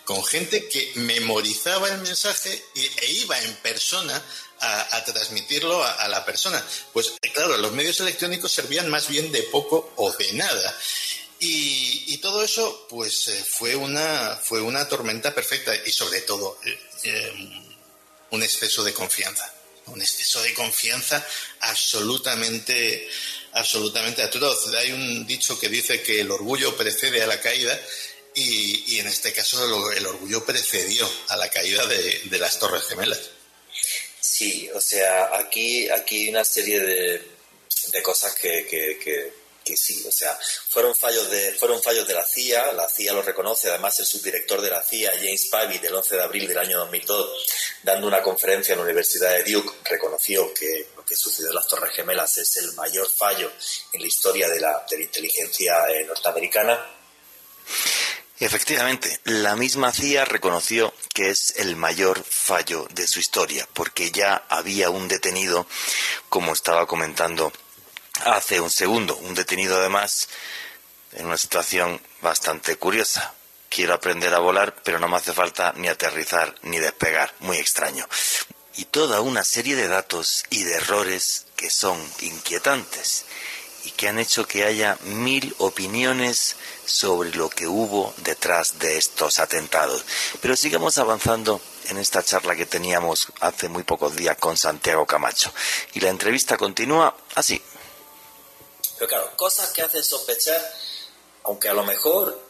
con gente que memorizaba el mensaje e iba en persona a transmitirlo a la persona. Pues claro, los medios electrónicos servían más bien de poco o de nada. Y todo eso pues fue una tormenta perfecta y sobre todo un exceso de confianza. Un exceso de confianza absolutamente atroz. Hay un dicho que dice que el orgullo precede a la caída y en este caso el orgullo precedió a la caída de las Torres Gemelas. Sí, o sea, aquí hay una serie de cosas que sí, o sea, fueron fallos de la CIA lo reconoce. Además, el subdirector de la CIA, James Pavitt, el 11 de abril del año 2002, dando una conferencia en la Universidad de Duke, reconoció que lo que sucedió en las Torres Gemelas es el mayor fallo en la historia de la inteligencia norteamericana. Efectivamente, la misma CIA reconoció que es el mayor fallo de su historia, porque ya había un detenido, como estaba comentando hace un segundo, un detenido además en una situación bastante curiosa. Quiero aprender a volar, pero no me hace falta ni aterrizar ni despegar. Muy extraño. Y toda una serie de datos y de errores que son inquietantes y que han hecho que haya 1000 opiniones sobre lo que hubo detrás de estos atentados. Pero sigamos avanzando en esta charla que teníamos hace muy pocos días con Santiago Camacho. Y la entrevista continúa así. Pero claro, cosas que hacen sospechar, aunque a lo mejor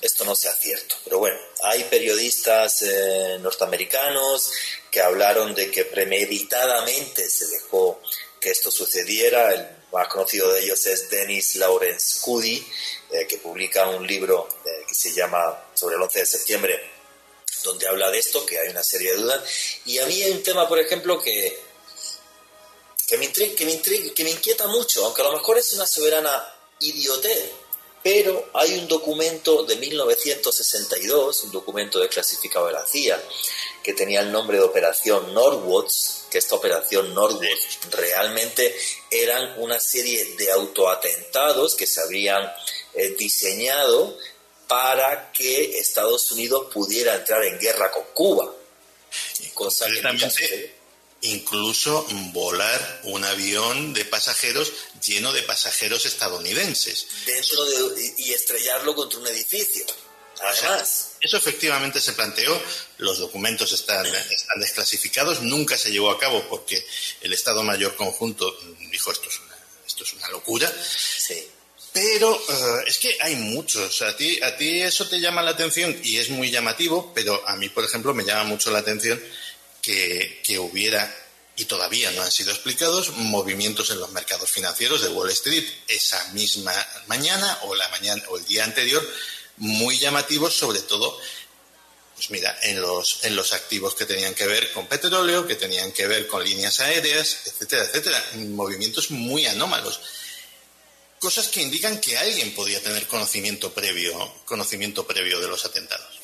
esto no sea cierto. Pero bueno, hay periodistas norteamericanos que hablaron de que premeditadamente se dejó que esto sucediera. El más conocido de ellos es Dennis Lawrence Cuddy, que publica un libro que se llama Sobre el 11 de septiembre, donde habla de esto, que hay una serie de dudas. Y había un tema, por ejemplo, que me inquieta mucho, aunque a lo mejor es una soberana idiotez, pero hay un documento de 1962, un documento desclasificado de la CIA, que tenía el nombre de Operación Northwoods, que esta Operación Northwoods realmente eran una serie de autoatentados que se habían diseñado para que Estados Unidos pudiera entrar en guerra con Cuba. Cosa que nunca se... Incluso volar un avión de pasajeros lleno de pasajeros estadounidenses. Y estrellarlo contra un edificio. Además. O sea, eso efectivamente se planteó, los documentos están desclasificados, nunca se llevó a cabo porque el Estado Mayor Conjunto dijo esto es una locura. Sí. Pero es que hay muchos. A ti eso te llama la atención y es muy llamativo, pero a mí, por ejemplo, me llama mucho la atención que hubiera, y todavía no han sido explicados, movimientos en los mercados financieros de Wall Street esa misma mañana o el día anterior, muy llamativos, sobre todo, pues mira, en los activos que tenían que ver con petróleo, que tenían que ver con líneas aéreas, etcétera, etcétera, movimientos muy anómalos. Cosas que indican que alguien podía tener conocimiento previo de los atentados.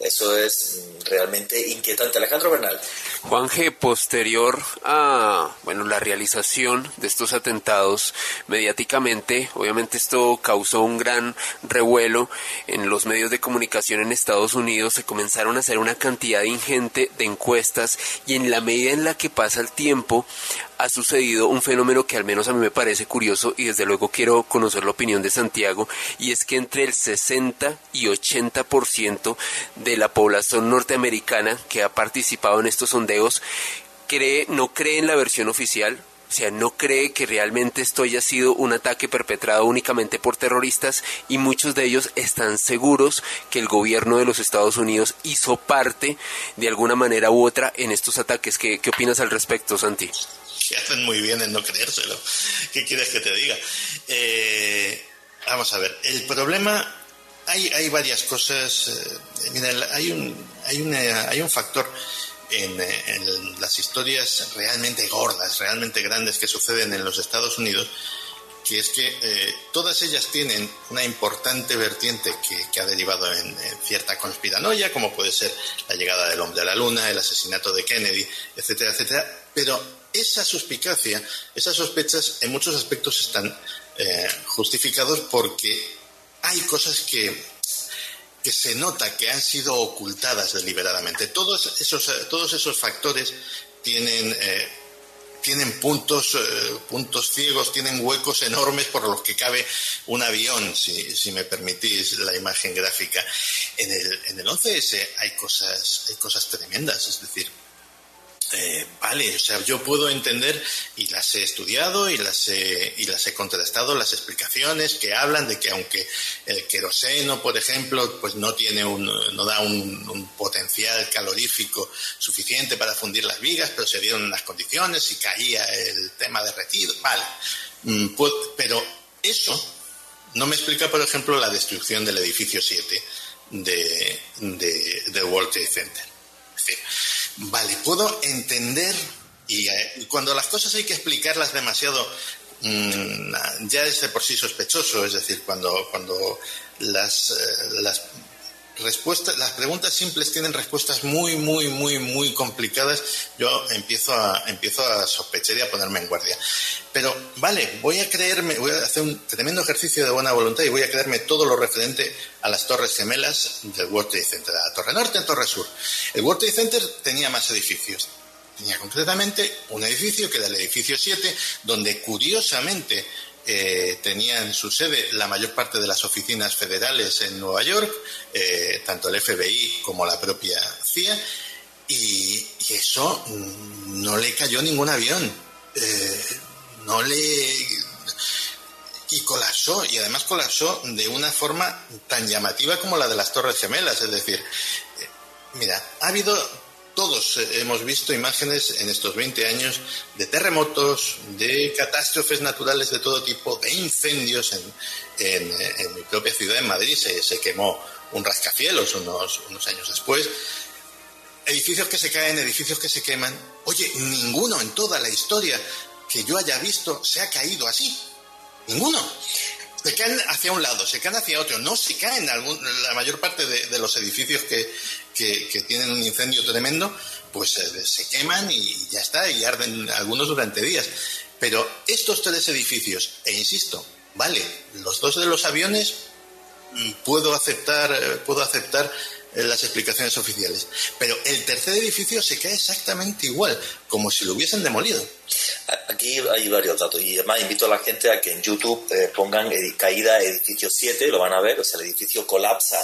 Eso es realmente inquietante. Alejandro Bernal. Juan G., posterior a la realización de estos atentados mediáticamente, obviamente esto causó un gran revuelo en los medios de comunicación en Estados Unidos. Se comenzaron a hacer una cantidad ingente de encuestas y en la medida en la que pasa el tiempo ha sucedido un fenómeno que al menos a mí me parece curioso y desde luego quiero conocer la opinión de Santiago, y es que entre el 60 y 80% de la población norteamericana que ha participado en estos sondeos no cree en la versión oficial, O sea, no cree que realmente esto haya sido un ataque perpetrado únicamente por terroristas, y muchos de ellos están seguros que el gobierno de los Estados Unidos hizo parte de alguna manera u otra en estos ataques. ¿Qué opinas al respecto, Santi? Que hacen muy bien en no creérselo. ¿Qué quieres que te diga? Vamos a ver, el problema... Hay varias cosas. Mira, hay un factor en las historias realmente gordas, realmente grandes que suceden en los Estados Unidos, que es que todas ellas tienen una importante vertiente que ha derivado en cierta conspiranoia, como puede ser la llegada del hombre a la luna, el asesinato de Kennedy, etcétera, etcétera. Pero esa suspicacia, esas sospechas, en muchos aspectos están justificados porque hay cosas que se nota que han sido ocultadas deliberadamente. Todos esos factores tienen puntos ciegos, tienen huecos enormes por los que cabe un avión, si me permitís la imagen gráfica. En el 11S hay cosas tremendas, es decir... Vale, o sea, yo puedo entender, y las he estudiado y las he contrastado, las explicaciones que hablan de que aunque el queroseno, por ejemplo, pues no da un potencial calorífico suficiente para fundir las vigas, pero se dieron unas condiciones y caía el tema derretido, vale, pero eso no me explica, por ejemplo, la destrucción del edificio 7 de World Trade Center. Es decir, vale, puedo entender, y cuando las cosas hay que explicarlas demasiado, ya es de por sí sospechoso. Es decir, cuando las respuestas, las preguntas simples tienen respuestas muy, muy, muy, muy complicadas, yo empiezo a sospechar y a ponerme en guardia. Pero vale, voy a hacer un tremendo ejercicio de buena voluntad y voy a creerme todo lo referente a las torres gemelas del World Trade Center, a la Torre Norte, a la Torre Sur. El World Trade Center tenía más edificios. Tenía concretamente un edificio que era el edificio 7, donde curiosamente tenía en su sede la mayor parte de las oficinas federales en Nueva York, tanto el FBI como la propia CIA, y eso no le cayó ningún avión. Y colapsó, y además colapsó de una forma tan llamativa como la de las Torres Gemelas. Es decir, mira, ha habido, todos hemos visto imágenes en estos 20 años de terremotos, de catástrofes naturales de todo tipo, de incendios. En mi propia ciudad, en Madrid, se quemó un rascacielos unos años después. Edificios que se caen, edificios que se queman. Oye, ninguno en toda la historia que yo haya visto se ha caído así. Ninguno. Se caen hacia un lado, se caen hacia otro. No se caen la mayor parte de los edificios que tienen un incendio tremendo, pues se queman y ya está, y arden algunos durante días. Pero estos tres edificios, e insisto, vale, los dos de los aviones puedo aceptar las explicaciones oficiales, pero el tercer edificio se cae exactamente igual, como si lo hubiesen demolido. Aquí hay varios datos, y además invito a la gente a que en YouTube pongan caída edificio 7, lo van a ver. O sea, el edificio colapsa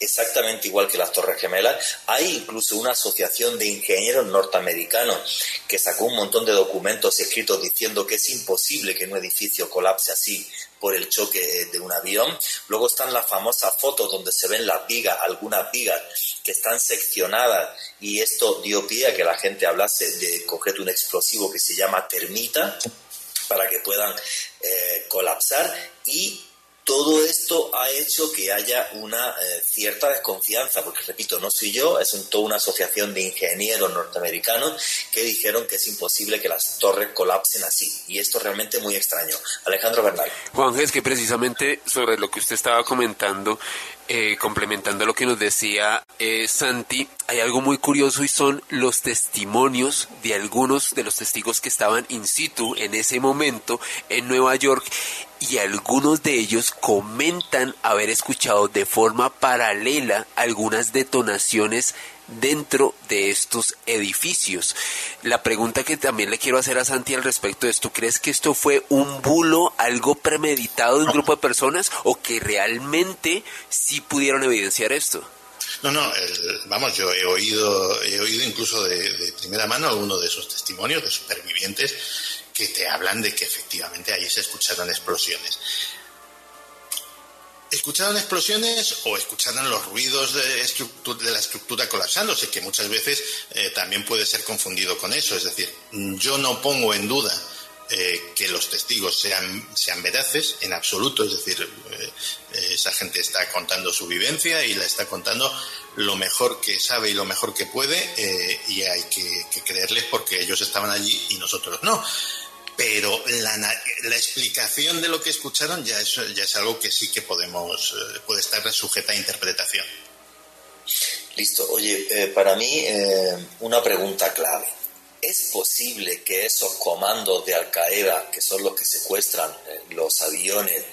exactamente igual que las Torres Gemelas. Hay incluso una asociación de ingenieros norteamericanos que sacó un montón de documentos escritos diciendo que es imposible que un edificio colapse así por el choque de un avión. Luego están las famosas fotos donde se ven las vigas, algunas vigas que están seccionadas, y esto dio pie a que la gente hablase de concreto un explosivo que se llama termita, para que puedan colapsar. Y todo esto ha hecho que haya una cierta desconfianza, porque, repito, no soy yo, es toda una asociación de ingenieros norteamericanos que dijeron que es imposible que las torres colapsen así. Y esto es realmente muy extraño. Alejandro Bernal. Juan, es que precisamente sobre lo que usted estaba comentando, complementando lo que nos decía Santi, hay algo muy curioso, y son los testimonios de algunos de los testigos que estaban in situ en ese momento en Nueva York, y algunos de ellos comentan haber escuchado de forma paralela algunas detonaciones dentro de estos edificios. La pregunta que también le quiero hacer a Santi al respecto es, ¿tú crees que esto fue un bulo, algo premeditado de un grupo de personas, o que realmente sí pudieron evidenciar esto? No, yo he oído incluso de primera mano alguno de esos testimonios de supervivientes que te hablan de que efectivamente ahí se escucharon explosiones. ¿Escucharon explosiones o escucharon los ruidos de la estructura colapsándose? Que muchas veces también puede ser confundido con eso. Es decir, yo no pongo en duda que los testigos sean veraces en absoluto. Es decir, esa gente está contando su vivencia y la está contando lo mejor que sabe y lo mejor que puede, y hay que creerles porque ellos estaban allí y nosotros no. Pero la explicación de lo que escucharon ya es algo que sí que puede estar sujeta a interpretación. Listo. Oye, para mí una pregunta clave. ¿Es posible que esos comandos de Al Qaeda, que son los que secuestran los aviones,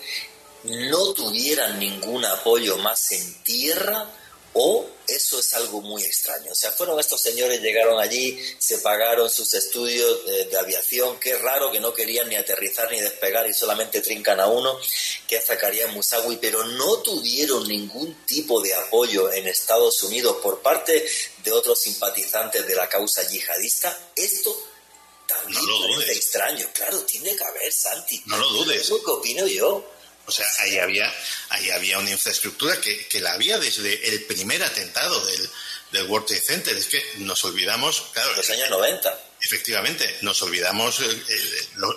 no tuvieran ningún apoyo más en tierra? ¿O eso es algo muy extraño? O sea, fueron estos señores, llegaron allí, se pagaron sus estudios de aviación, que es raro que no querían ni aterrizar ni despegar y solamente trincan a uno, que es Zacarías Moussaoui, pero no tuvieron ningún tipo de apoyo en Estados Unidos por parte de otros simpatizantes de la causa yihadista. Esto también es extraño. Claro, tiene que haber, Santi. No lo dudes. Eso es lo que opino yo. O sea, ahí había una infraestructura que la había desde el primer atentado del World Trade Center. Es que nos olvidamos... Claro, los años 90. Efectivamente, nos olvidamos,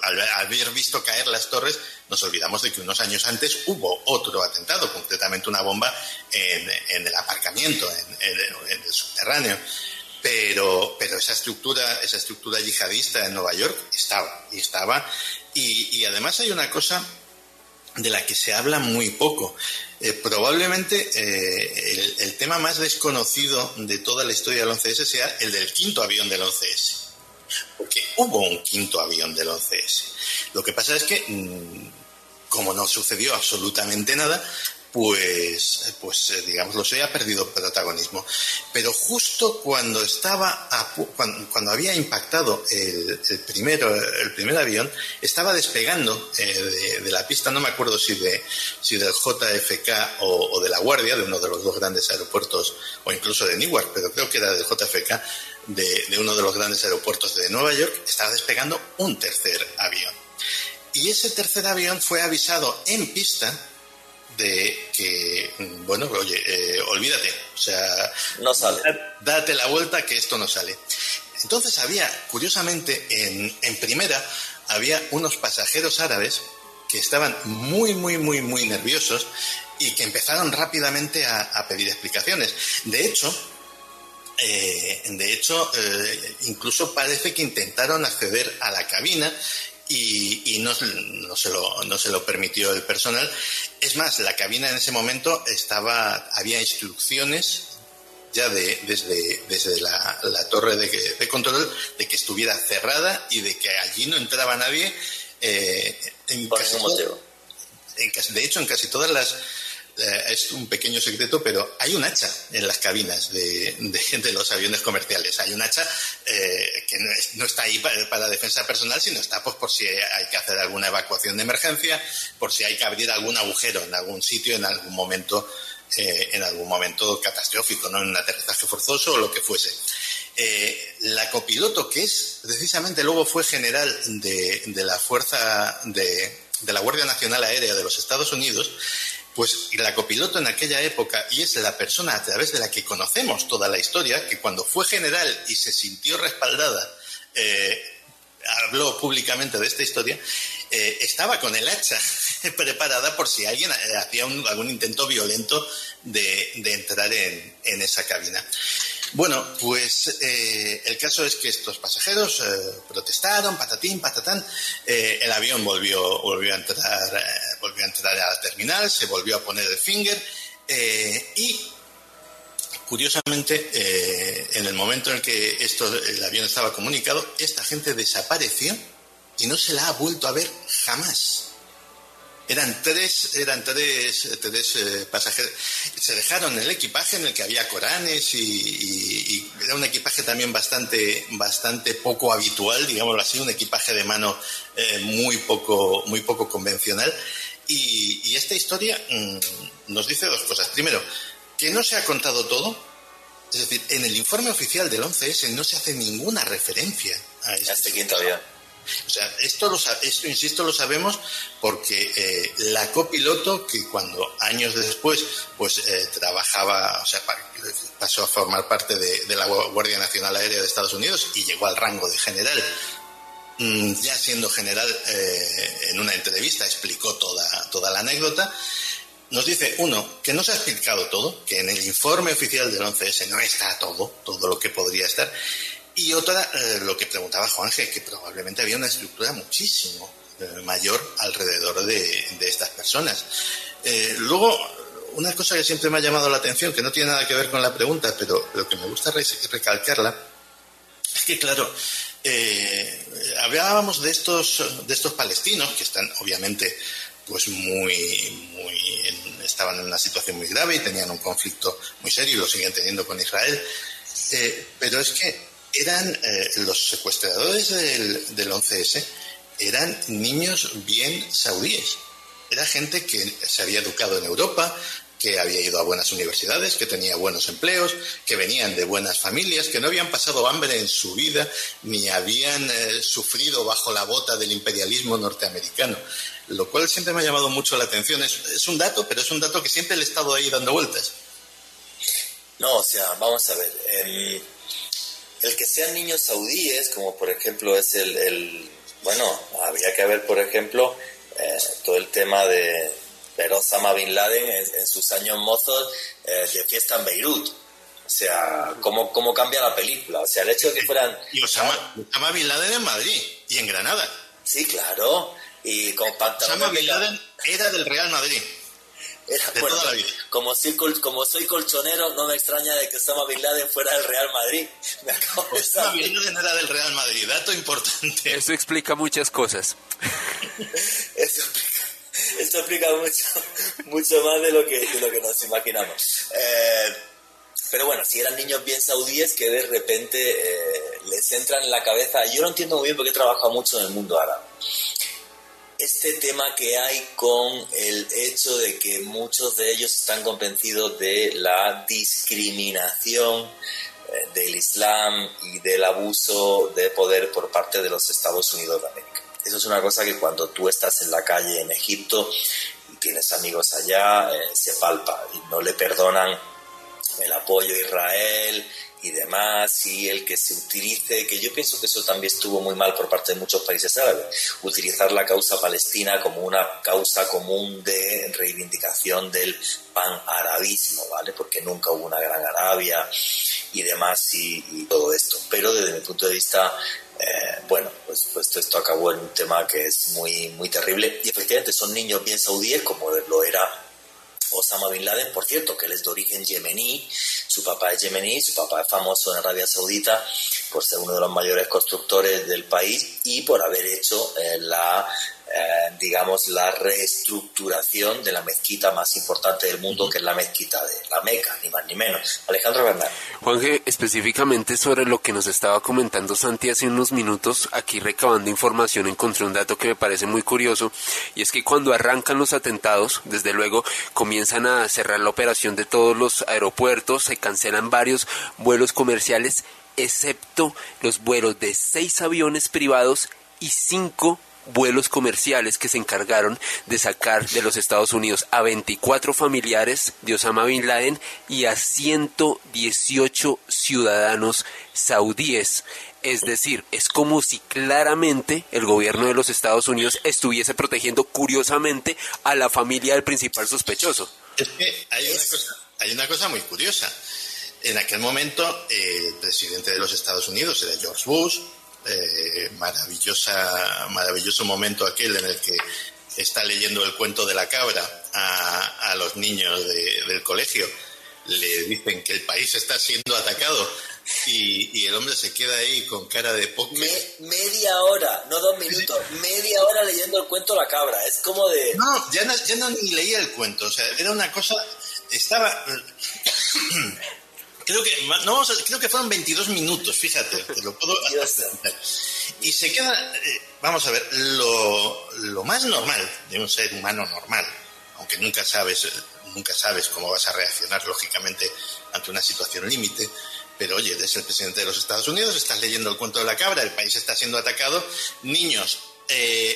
al haber visto caer las torres, nos olvidamos de que unos años antes hubo otro atentado, concretamente una bomba en el aparcamiento, en el subterráneo. Pero esa estructura yihadista en Nueva York estaba. Y además hay una cosa de la que se habla muy poco. Probablemente el tema más desconocido de toda la historia del 11S sea el del quinto avión del 11S, porque hubo un quinto avión del 11S. Lo que pasa es que, como no sucedió absolutamente nada, pues digámoslo, se ha perdido protagonismo. Pero justo cuando cuando había impactado el primer avión, estaba despegando de la pista, no me acuerdo si del JFK o de La Guardia, de uno de los dos grandes aeropuertos, o incluso de Newark, pero creo que era del JFK, de uno de los grandes aeropuertos de Nueva York, estaba despegando un tercer avión. Y ese tercer avión fue avisado en pista de que, bueno, oye, olvídate, o sea, no sale. Date la vuelta que esto no sale. Entonces había, curiosamente, en primera, había unos pasajeros árabes que estaban muy, muy, muy, muy nerviosos y que empezaron rápidamente a pedir explicaciones. De hecho, incluso parece que intentaron acceder a la cabina y no se lo permitió el personal. Es más, la cabina en ese momento había instrucciones ya desde la torre de control de que estuviera cerrada y de que allí no entraba nadie. De hecho, en casi todas las... es un pequeño secreto, pero hay un hacha en las cabinas de los aviones comerciales. Hay un hacha que no está ahí para defensa personal, sino está pues por si hay que hacer alguna evacuación de emergencia, por si hay que abrir algún agujero en algún sitio, en algún momento catastrófico, ¿no? En un aterrizaje forzoso o lo que fuese. La copiloto, que es precisamente luego fue general de la fuerza de la Guardia Nacional Aérea de los Estados Unidos, pues la copiloto en aquella época, y es la persona a través de la que conocemos toda la historia, que cuando fue general y se sintió respaldada, habló públicamente de esta historia, estaba con el hacha preparada por si alguien hacía algún intento violento de entrar en esa cabina. Bueno, pues el caso es que estos pasajeros protestaron, patatín, patatán. El avión volvió a entrar a la terminal, se volvió a poner el finger y, curiosamente, en el momento en el que el avión estaba comunicado, esta gente desapareció y no se la ha vuelto a ver jamás. Eran tres pasajeros. Se dejaron el equipaje en el que había Coranes y era un equipaje también bastante poco habitual, digámoslo así, un equipaje de mano muy poco convencional. Y esta historia nos dice dos cosas. Primero, que no se ha contado todo. Es decir, en el informe oficial del 11S no se hace ninguna referencia a este quinto avión. O sea, esto, insisto, lo sabemos porque la copiloto, que cuando años después pues trabajaba, o sea, pasó a formar parte de la Guardia Nacional Aérea de Estados Unidos y llegó al rango de general. Ya siendo general, en una entrevista explicó toda la anécdota. Nos dice, uno, que no se ha explicado todo, que en el informe oficial del 11S no está todo lo que podría estar. Y otra, lo que preguntaba Juanje, que probablemente había una estructura muchísimo mayor alrededor de estas personas. Luego, una cosa que siempre me ha llamado la atención, que no tiene nada que ver con la pregunta, pero lo que me gusta recalcarla, es que, claro, hablábamos de estos palestinos, que están, obviamente, pues estaban en una situación muy grave y tenían un conflicto muy serio y lo siguen teniendo con Israel. Pero es que eran los secuestradores del 11S eran niños bien saudíes. Era gente que se había educado en Europa, que había ido a buenas universidades, que tenía buenos empleos, que venían de buenas familias, que no habían pasado hambre en su vida, ni habían sufrido bajo la bota del imperialismo norteamericano. Lo cual siempre me ha llamado mucho la atención. Es un dato, pero es un dato que siempre le he estado ahí dando vueltas. No, o sea, vamos a ver. El que sean niños saudíes, como por ejemplo es bueno, habría que ver, por ejemplo, todo el tema de Osama Bin Laden en sus años mozos de fiesta en Beirut. O sea, ¿cómo cambia la película? O sea, el hecho de que fueran... Y Osama Bin Laden en Madrid y en Granada. Sí, claro. Y con pantalones... Osama Bin Laden era del Real Madrid. Bueno, como soy colchonero, no me extraña de que Osama Bin Laden fuera del Real Madrid. Me acabo de saber. Osama Bin Laden era del Real Madrid, dato importante. Eso explica muchas cosas. Eso explica mucho más de lo que nos imaginamos. Pero bueno, si eran niños bien saudíes que de repente les entran en la cabeza. Yo no entiendo muy bien porque he trabajado mucho en el mundo árabe. Este tema que hay con el hecho de que muchos de ellos están convencidos de la discriminación del Islam y del abuso de poder por parte de los Estados Unidos de América. Eso es una cosa que cuando tú estás en la calle en Egipto y tienes amigos allá, se palpa y no le perdonan el apoyo a Israel y demás, y el que se utilice, que yo pienso que eso también estuvo muy mal por parte de muchos países árabes, utilizar la causa palestina como una causa común de reivindicación del panarabismo, ¿vale? Porque nunca hubo una gran Arabia y demás y todo esto. Pero desde mi punto de vista, bueno, pues esto acabó en un tema que es muy, muy terrible. Y efectivamente son niños bien saudíes, como lo era Osama Bin Laden, por cierto, que él es de origen yemení, su papá es famoso en Arabia Saudita por ser uno de los mayores constructores del país y por haber hecho la reestructuración de la mezquita más importante del mundo, que es la mezquita de la Meca, ni más ni menos. Alejandro Bernal. Juanje, específicamente sobre lo que nos estaba comentando Santi hace unos minutos, aquí recabando información encontré un dato que me parece muy curioso, y es que cuando arrancan los atentados, desde luego comienzan a cerrar la operación de todos los aeropuertos, se cancelan varios vuelos comerciales, excepto los vuelos de 6 aviones privados y 5 vuelos comerciales que se encargaron de sacar de los Estados Unidos a 24 familiares de Osama Bin Laden y a 118 ciudadanos saudíes. Es decir, es como si claramente el gobierno de los Estados Unidos estuviese protegiendo curiosamente a la familia del principal sospechoso. Es que hay una cosa muy curiosa. En aquel momento el presidente de los Estados Unidos era George Bush. Maravilloso momento aquel en el que está leyendo el cuento de la cabra a los niños del colegio. Le dicen que el país está siendo atacado y el hombre se queda ahí con cara de póker. Media hora, no 2 minutos, media hora leyendo el cuento de la cabra. Es como de... No, ya no ni leía el cuento. O sea, era una cosa... Estaba... Creo que fueron 22 minutos, fíjate, te lo puedo aceptar. Y se queda, vamos a ver, lo más normal de un ser humano normal, aunque nunca sabes cómo vas a reaccionar, lógicamente, ante una situación límite, Pero oye, eres el presidente de los Estados Unidos, estás leyendo el cuento de la cabra, el país está siendo atacado. Niños,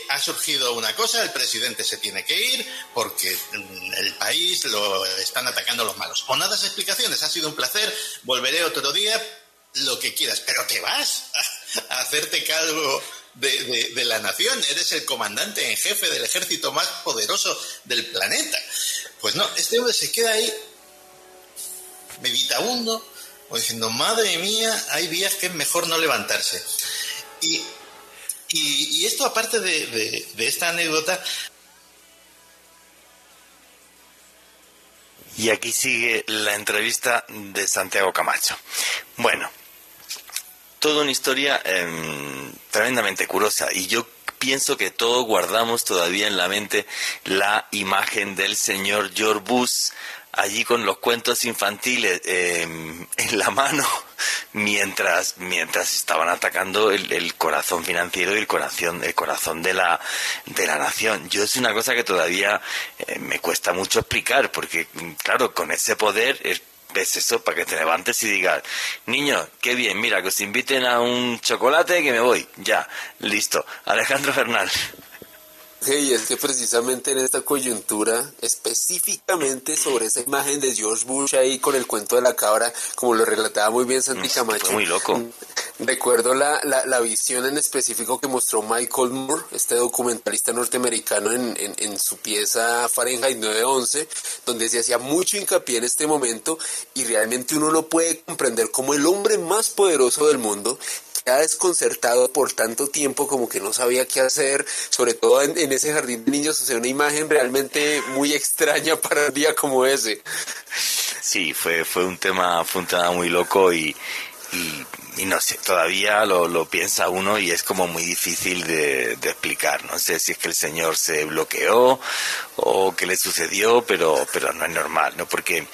ha surgido una cosa, el presidente se tiene que ir porque el país lo están atacando los malos. Honadas explicaciones, ha sido un placer, volveré otro día, lo que quieras, pero te vas a hacerte cargo de la nación, eres el comandante en jefe del ejército más poderoso del planeta. Pues no, este hombre se queda ahí meditabundo, o diciendo, madre mía, hay días que es mejor no levantarse. Y esto, aparte de esta anécdota... Y aquí sigue la entrevista de Santiago Camacho. Bueno, toda una historia tremendamente curiosa, y yo pienso que todos guardamos todavía en la mente la imagen del señor George Bush allí con los cuentos infantiles en la mano mientras estaban atacando el corazón financiero y el corazón de la nación. Yo es una cosa que todavía me cuesta mucho explicar, porque claro, con ese poder es eso, para que te levantes y digas, niño, qué bien, mira, que os inviten a un chocolate que me voy, ya, listo. Alejandro Bernal. Sí, es que precisamente en esta coyuntura, específicamente sobre esa imagen de George Bush ahí con el cuento de la cabra, como lo relataba muy bien Santi Camacho. Fue muy loco. Recuerdo la visión en específico que mostró Michael Moore, este documentalista norteamericano, en su pieza Fahrenheit 9/11, donde se hacía mucho hincapié en este momento, y realmente uno no puede comprender cómo el hombre más poderoso del mundo ha desconcertado por tanto tiempo, como que no sabía qué hacer, sobre todo en ese jardín de niños. O sea, una imagen realmente muy extraña para un día como ese. Sí, fue un tema muy loco, y no sé, todavía lo piensa uno y es como muy difícil de explicar. No sé si es que el señor se bloqueó o qué le sucedió, pero no es normal, ¿no? Porque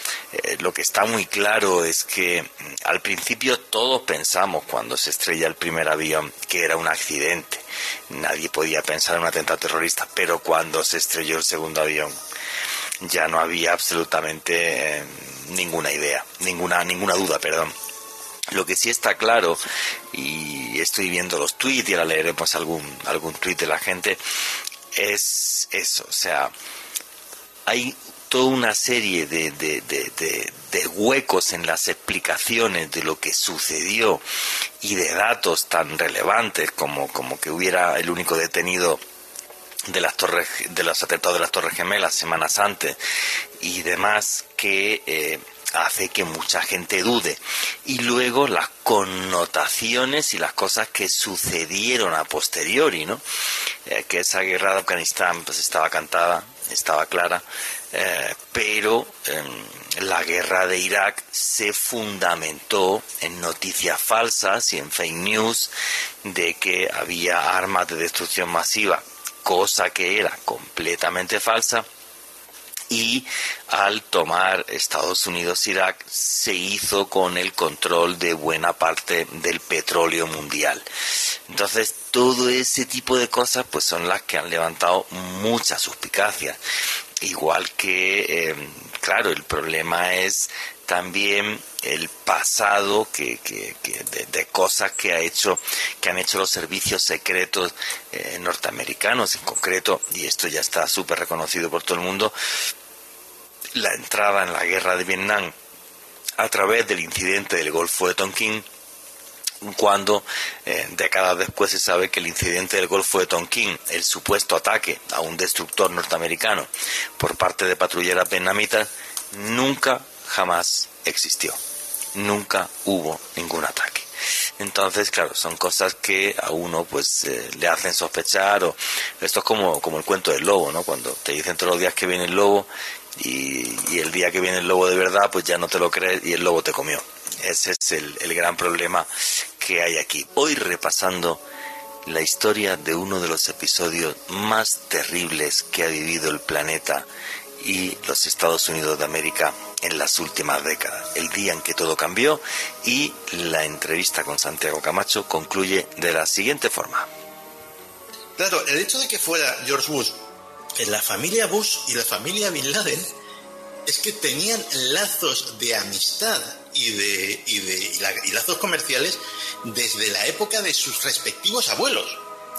lo que está muy claro es que al principio todos pensamos, cuando se estrella el primer avión, que era un accidente. Nadie podía pensar en un atentado terrorista, pero cuando se estrelló el segundo avión ya no había absolutamente ninguna duda. Lo que sí está claro, y estoy viendo los tweets y ahora leeremos algún tuit de la gente, es eso. O sea, hay toda una serie de huecos en las explicaciones de lo que sucedió y de datos tan relevantes como que hubiera el único detenido de los atentados de las Torres Gemelas semanas antes y demás, que... hace que mucha gente dude. Y luego las connotaciones y las cosas que sucedieron a posteriori, ¿no? Que esa guerra de Afganistán pues estaba cantada, estaba clara, pero la guerra de Irak se fundamentó en noticias falsas y en fake news de que había armas de destrucción masiva, cosa que era completamente falsa. Y al tomar Estados Unidos Irak, se hizo con el control de buena parte del petróleo mundial. Entonces, todo ese tipo de cosas pues son las que han levantado muchas suspicacias. Igual que, claro, el problema es también el pasado de cosas que han hecho los servicios secretos norteamericanos en concreto, y esto ya está súper reconocido por todo el mundo, la entrada en la guerra de Vietnam a través del incidente del Golfo de Tonkin, cuando décadas después se sabe que el incidente del Golfo de Tonkin, el supuesto ataque a un destructor norteamericano por parte de patrulleras vietnamitas, nunca jamás existió. Nunca hubo ningún ataque. Entonces, claro, son cosas que a uno pues le hacen sospechar. O esto es como el cuento del lobo, ¿no? Cuando te dicen todos los días que viene el lobo y el día que viene el lobo de verdad, pues ya no te lo crees y el lobo te comió. Ese es el gran problema que hay aquí. Hoy repasando la historia de uno de los episodios más terribles que ha vivido el planeta y los Estados Unidos de América en las últimas décadas, el día en que todo cambió, y la entrevista con Santiago Camacho concluye de la siguiente forma. Claro, el hecho de que fuera George Bush, la familia Bush y la familia Bin Laden es que tenían lazos de amistad y lazos comerciales desde la época de sus respectivos abuelos.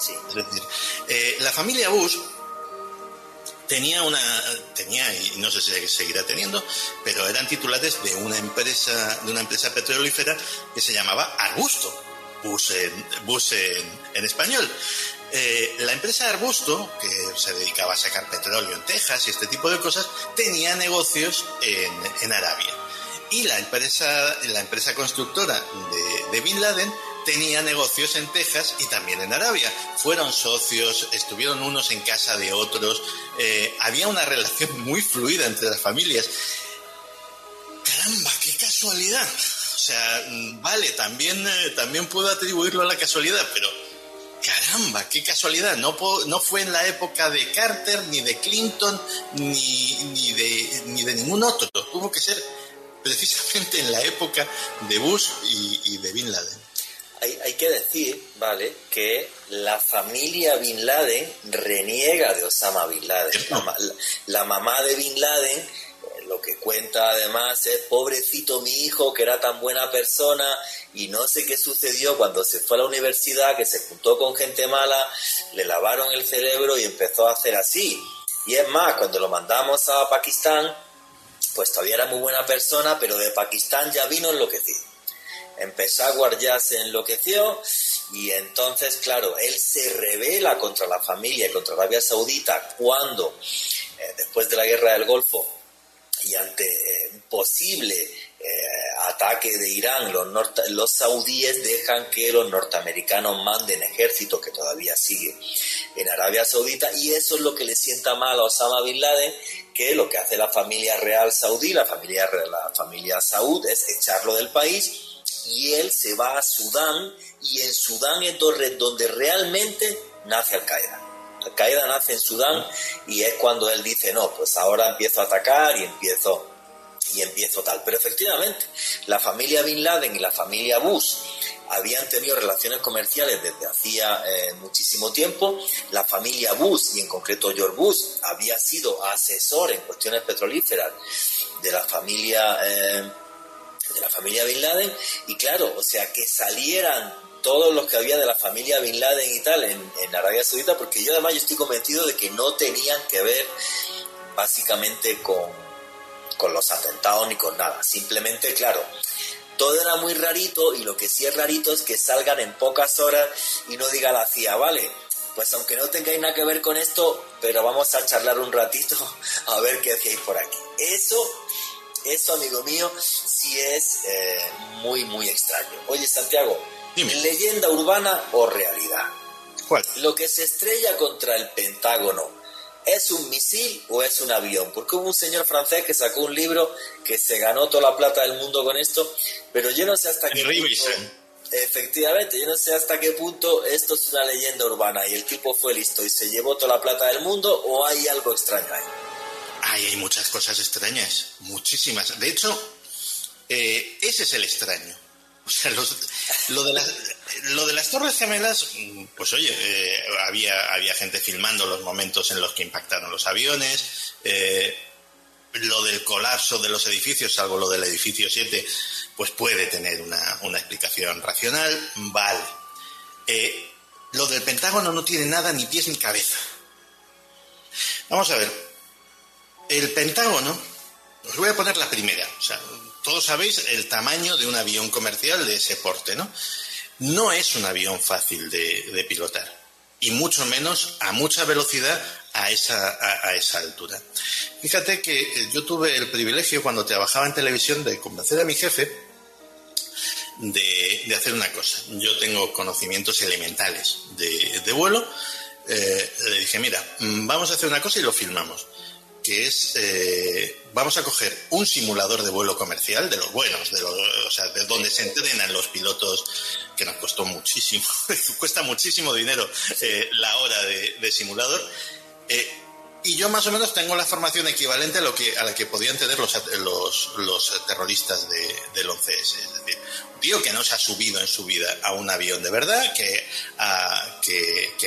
Sí. Es decir, la familia Bush tenía y no sé si seguirá teniendo, pero eran titulares de una empresa petrolífera que se llamaba Arbusto, Bush en español. La empresa Arbusto, que se dedicaba a sacar petróleo en Texas y este tipo de cosas, tenía negocios en Arabia. Y la empresa constructora de Bin Laden tenía negocios en Texas y también en Arabia. Fueron socios, estuvieron unos en casa de otros, había una relación muy fluida entre las familias. ¡Caramba, qué casualidad! O sea, vale, también puedo atribuirlo a la casualidad, pero... ¡Caramba, qué casualidad! No fue en la época de Carter, ni de Clinton, ni de ningún otro. Tuvo que ser precisamente en la época de Bush y de Bin Laden. Hay que decir, ¿vale?, que la familia Bin Laden reniega de Osama Bin Laden. La mamá de Bin Laden, lo que cuenta además es: pobrecito mi hijo, que era tan buena persona, y no sé qué sucedió cuando se fue a la universidad, que se juntó con gente mala, le lavaron el cerebro y empezó a hacer así. Y es más, cuando lo mandamos a Pakistán, pues todavía era muy buena persona, pero de Pakistán ya vino enloquecido. En Peshawar ya se enloqueció, y entonces, claro, él se rebela contra la familia y contra Arabia Saudita cuando, después de la guerra del Golfo, y ante un posible ataque de Irán, los saudíes dejan que los norteamericanos manden ejércitos, que todavía sigue en Arabia Saudita, y eso es lo que le sienta mal a Osama Bin Laden, que lo que hace la familia real saudí, la familia Saud, es echarlo del país, y él se va a Sudán, y en Sudán es donde realmente nace Al Qaeda. Al Qaeda nace en Sudán, y es cuando él dice: no, pues ahora empiezo a atacar y empiezo tal. Pero efectivamente, la familia Bin Laden y la familia Bush habían tenido relaciones comerciales desde hacía muchísimo tiempo. La familia Bush, y en concreto George Bush, había sido asesor en cuestiones petrolíferas de la familia Bin Laden, y claro, o sea, que salieran todos los que había de la familia Bin Laden y tal en Arabia Saudita, porque yo estoy convencido de que no tenían que ver básicamente con los atentados ni con nada. Simplemente, claro, todo era muy rarito, y lo que sí es rarito es que salgan en pocas horas y no diga la CIA: vale, pues aunque no tengáis nada que ver con esto, pero vamos a charlar un ratito a ver qué hacéis por aquí. Eso, amigo mío, sí es muy, muy extraño. Oye, Santiago, dime. ¿Leyenda urbana o realidad? ¿Cuál? Lo que se estrella contra el Pentágono, ¿es un misil o es un avión? Porque hubo un señor francés que sacó un libro que se ganó toda la plata del mundo con esto, pero yo no sé hasta qué punto... Efectivamente, yo no sé hasta qué punto esto es una leyenda urbana y el tipo fue listo y se llevó toda la plata del mundo, o hay algo extraño ahí. Hay muchas cosas extrañas, muchísimas. De hecho, ese es el extraño. O sea, lo de las Torres Gemelas, pues oye, había gente filmando los momentos en los que impactaron los aviones. Lo del colapso de los edificios, salvo lo del edificio 7, pues puede tener una explicación racional. Vale. Lo del Pentágono no tiene nada, ni pies ni cabeza. Vamos a ver. El Pentágono, os voy a poner la primera, o sea... Todos sabéis el tamaño de un avión comercial de ese porte, ¿no? No es un avión fácil de pilotar, y mucho menos a mucha velocidad a esa altura. Fíjate que yo tuve el privilegio, cuando trabajaba en televisión, de convencer a mi jefe de hacer una cosa. Yo tengo conocimientos elementales de vuelo. Le dije: mira, vamos a hacer una cosa y lo filmamos. Que es, vamos a coger un simulador de vuelo comercial, de los buenos, o sea, de donde se entrenan los pilotos, que nos costó muchísimo, cuesta muchísimo dinero la hora de simulador, y yo más o menos tengo la formación equivalente a la que podían tener los terroristas del 11S. Es decir, un tío que no se ha subido en su vida a un avión de verdad, que ha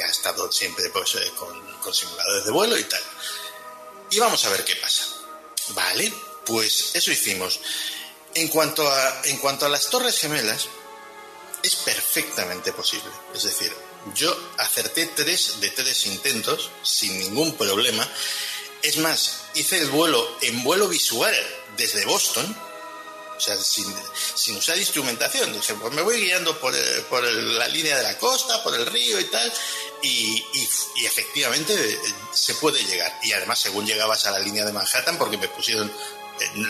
estado siempre pues, con simuladores de vuelo y tal. Y vamos a ver qué pasa. Vale, Pues eso hicimos. En cuanto a las Torres Gemelas, es perfectamente posible. Es decir, yo acerté 3 de 3 intentos sin ningún problema. Es más, hice el vuelo en vuelo visual desde Boston, o sea, sin usar instrumentación. Dije, pues me voy guiando por la línea de la costa, por el río y tal, y efectivamente se puede llegar. Y además, según llegabas a la línea de Manhattan, porque me pusieron...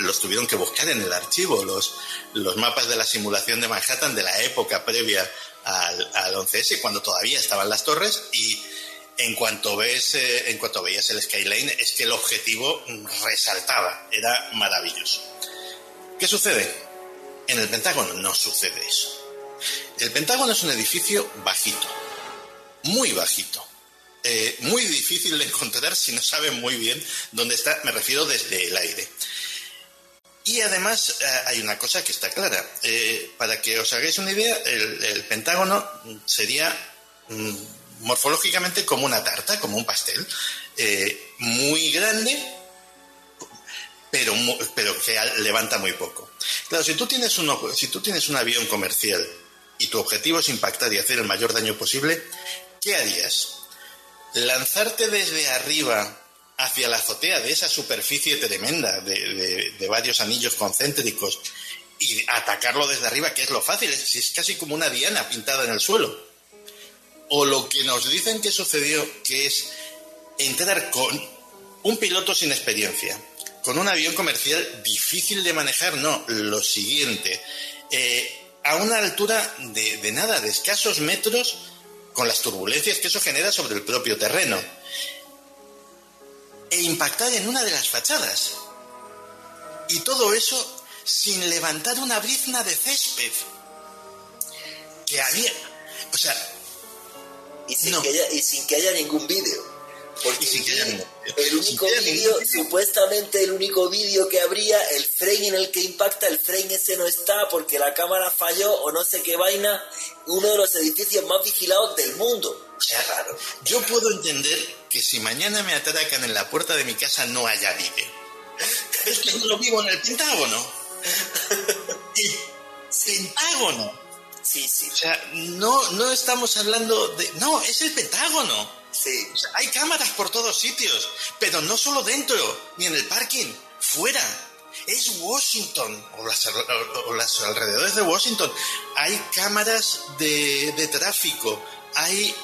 los tuvieron que buscar en el archivo, los mapas de la simulación de Manhattan de la época previa al 11S, cuando todavía estaban las torres, y en cuanto veías el skyline, es que el objetivo resaltaba, era maravilloso. ¿Qué sucede? En el Pentágono no sucede eso. El Pentágono es un edificio bajito, muy bajito. Muy difícil de encontrar si no saben muy bien dónde está, me refiero desde el aire. Y además hay una cosa que está clara. Para que os hagáis una idea, el Pentágono sería morfológicamente como una tarta, como un pastel, muy grande, pero que levanta muy poco. Claro, si tú tienes un avión comercial y tu objetivo es impactar y hacer el mayor daño posible, ¿qué harías? ¿Lanzarte desde arriba hacia la azotea de esa superficie tremenda de varios anillos concéntricos y atacarlo desde arriba, que es lo fácil, es casi como una diana pintada en el suelo? O lo que nos dicen que sucedió, que es entrar con un piloto sin experiencia, con un avión comercial difícil de manejar, no, lo siguiente, a una altura de nada, de escasos metros, con las turbulencias que eso genera sobre el propio terreno, e impactar en una de las fachadas. Y todo eso sin levantar una brizna de césped. Que había... O sea... Y sin que haya ningún vídeo. Porque el único vídeo, supuestamente el único vídeo que habría, el frame en el que impacta, el frame ese no está porque la cámara falló o no sé qué vaina, uno de los edificios más vigilados del mundo. O sea, raro. Yo puedo entender que si mañana me atracan en la puerta de mi casa no haya vídeo. Es que no lo vivo en el Pentágono. El Pentágono. Sí. O sea, no estamos hablando de... No, es el Pentágono. Sí. O sea, hay cámaras por todos sitios, pero no solo dentro, ni en el parking, fuera. Es Washington, o los alrededores de Washington. Hay cámaras de tráfico, hay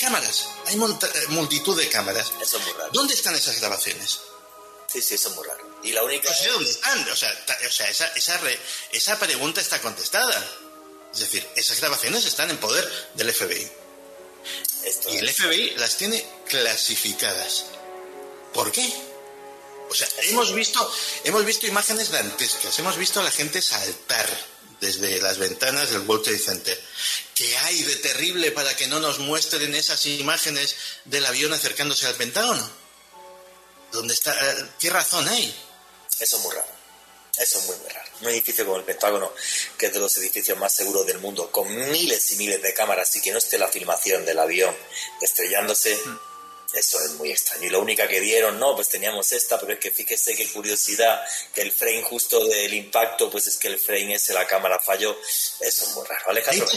cámaras, hay multitud de cámaras. Eso es muy raro. ¿Dónde están esas grabaciones? Sí, eso es muy raro. Y la única... No sé dónde están, o sea esa pregunta está contestada. Es decir, esas grabaciones están en poder del FBI. Y el FBI las tiene clasificadas. ¿Por qué? O sea, hemos visto imágenes dantescas, hemos visto a la gente saltar desde las ventanas del World Trade Center. ¿Qué hay de terrible para que no nos muestren esas imágenes del avión acercándose al Pentágono? ¿Dónde está? ¿Qué razón hay? Eso es muy raro. Eso es muy raro. Un edificio como el Pentágono, que es de los edificios más seguros del mundo, con miles y miles de cámaras, y que no esté la filmación del avión estrellándose, eso es muy extraño. Y la única que dieron, no, pues teníamos esta, pero es que fíjese qué curiosidad, que el frame justo del impacto, pues es que el frame ese, la cámara falló. Eso es muy raro. Alejandro,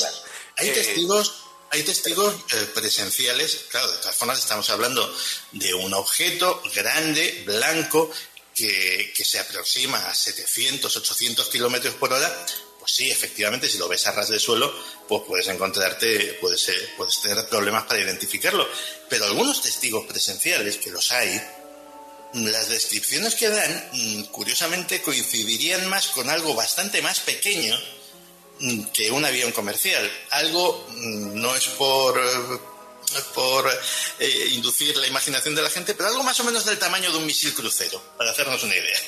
Hay testigos presenciales, claro, de todas formas estamos hablando de un objeto grande, blanco, que se aproxima a 700, 800 kilómetros por hora. Pues sí, efectivamente, si lo ves a ras de suelo, pues puedes encontrarte, puedes tener problemas para identificarlo. Pero algunos testigos presenciales, que los hay, las descripciones que dan, curiosamente, coincidirían más con algo bastante más pequeño que un avión comercial. Algo, no es por inducir la imaginación de la gente, pero algo más o menos del tamaño de un misil crucero, para hacernos una idea.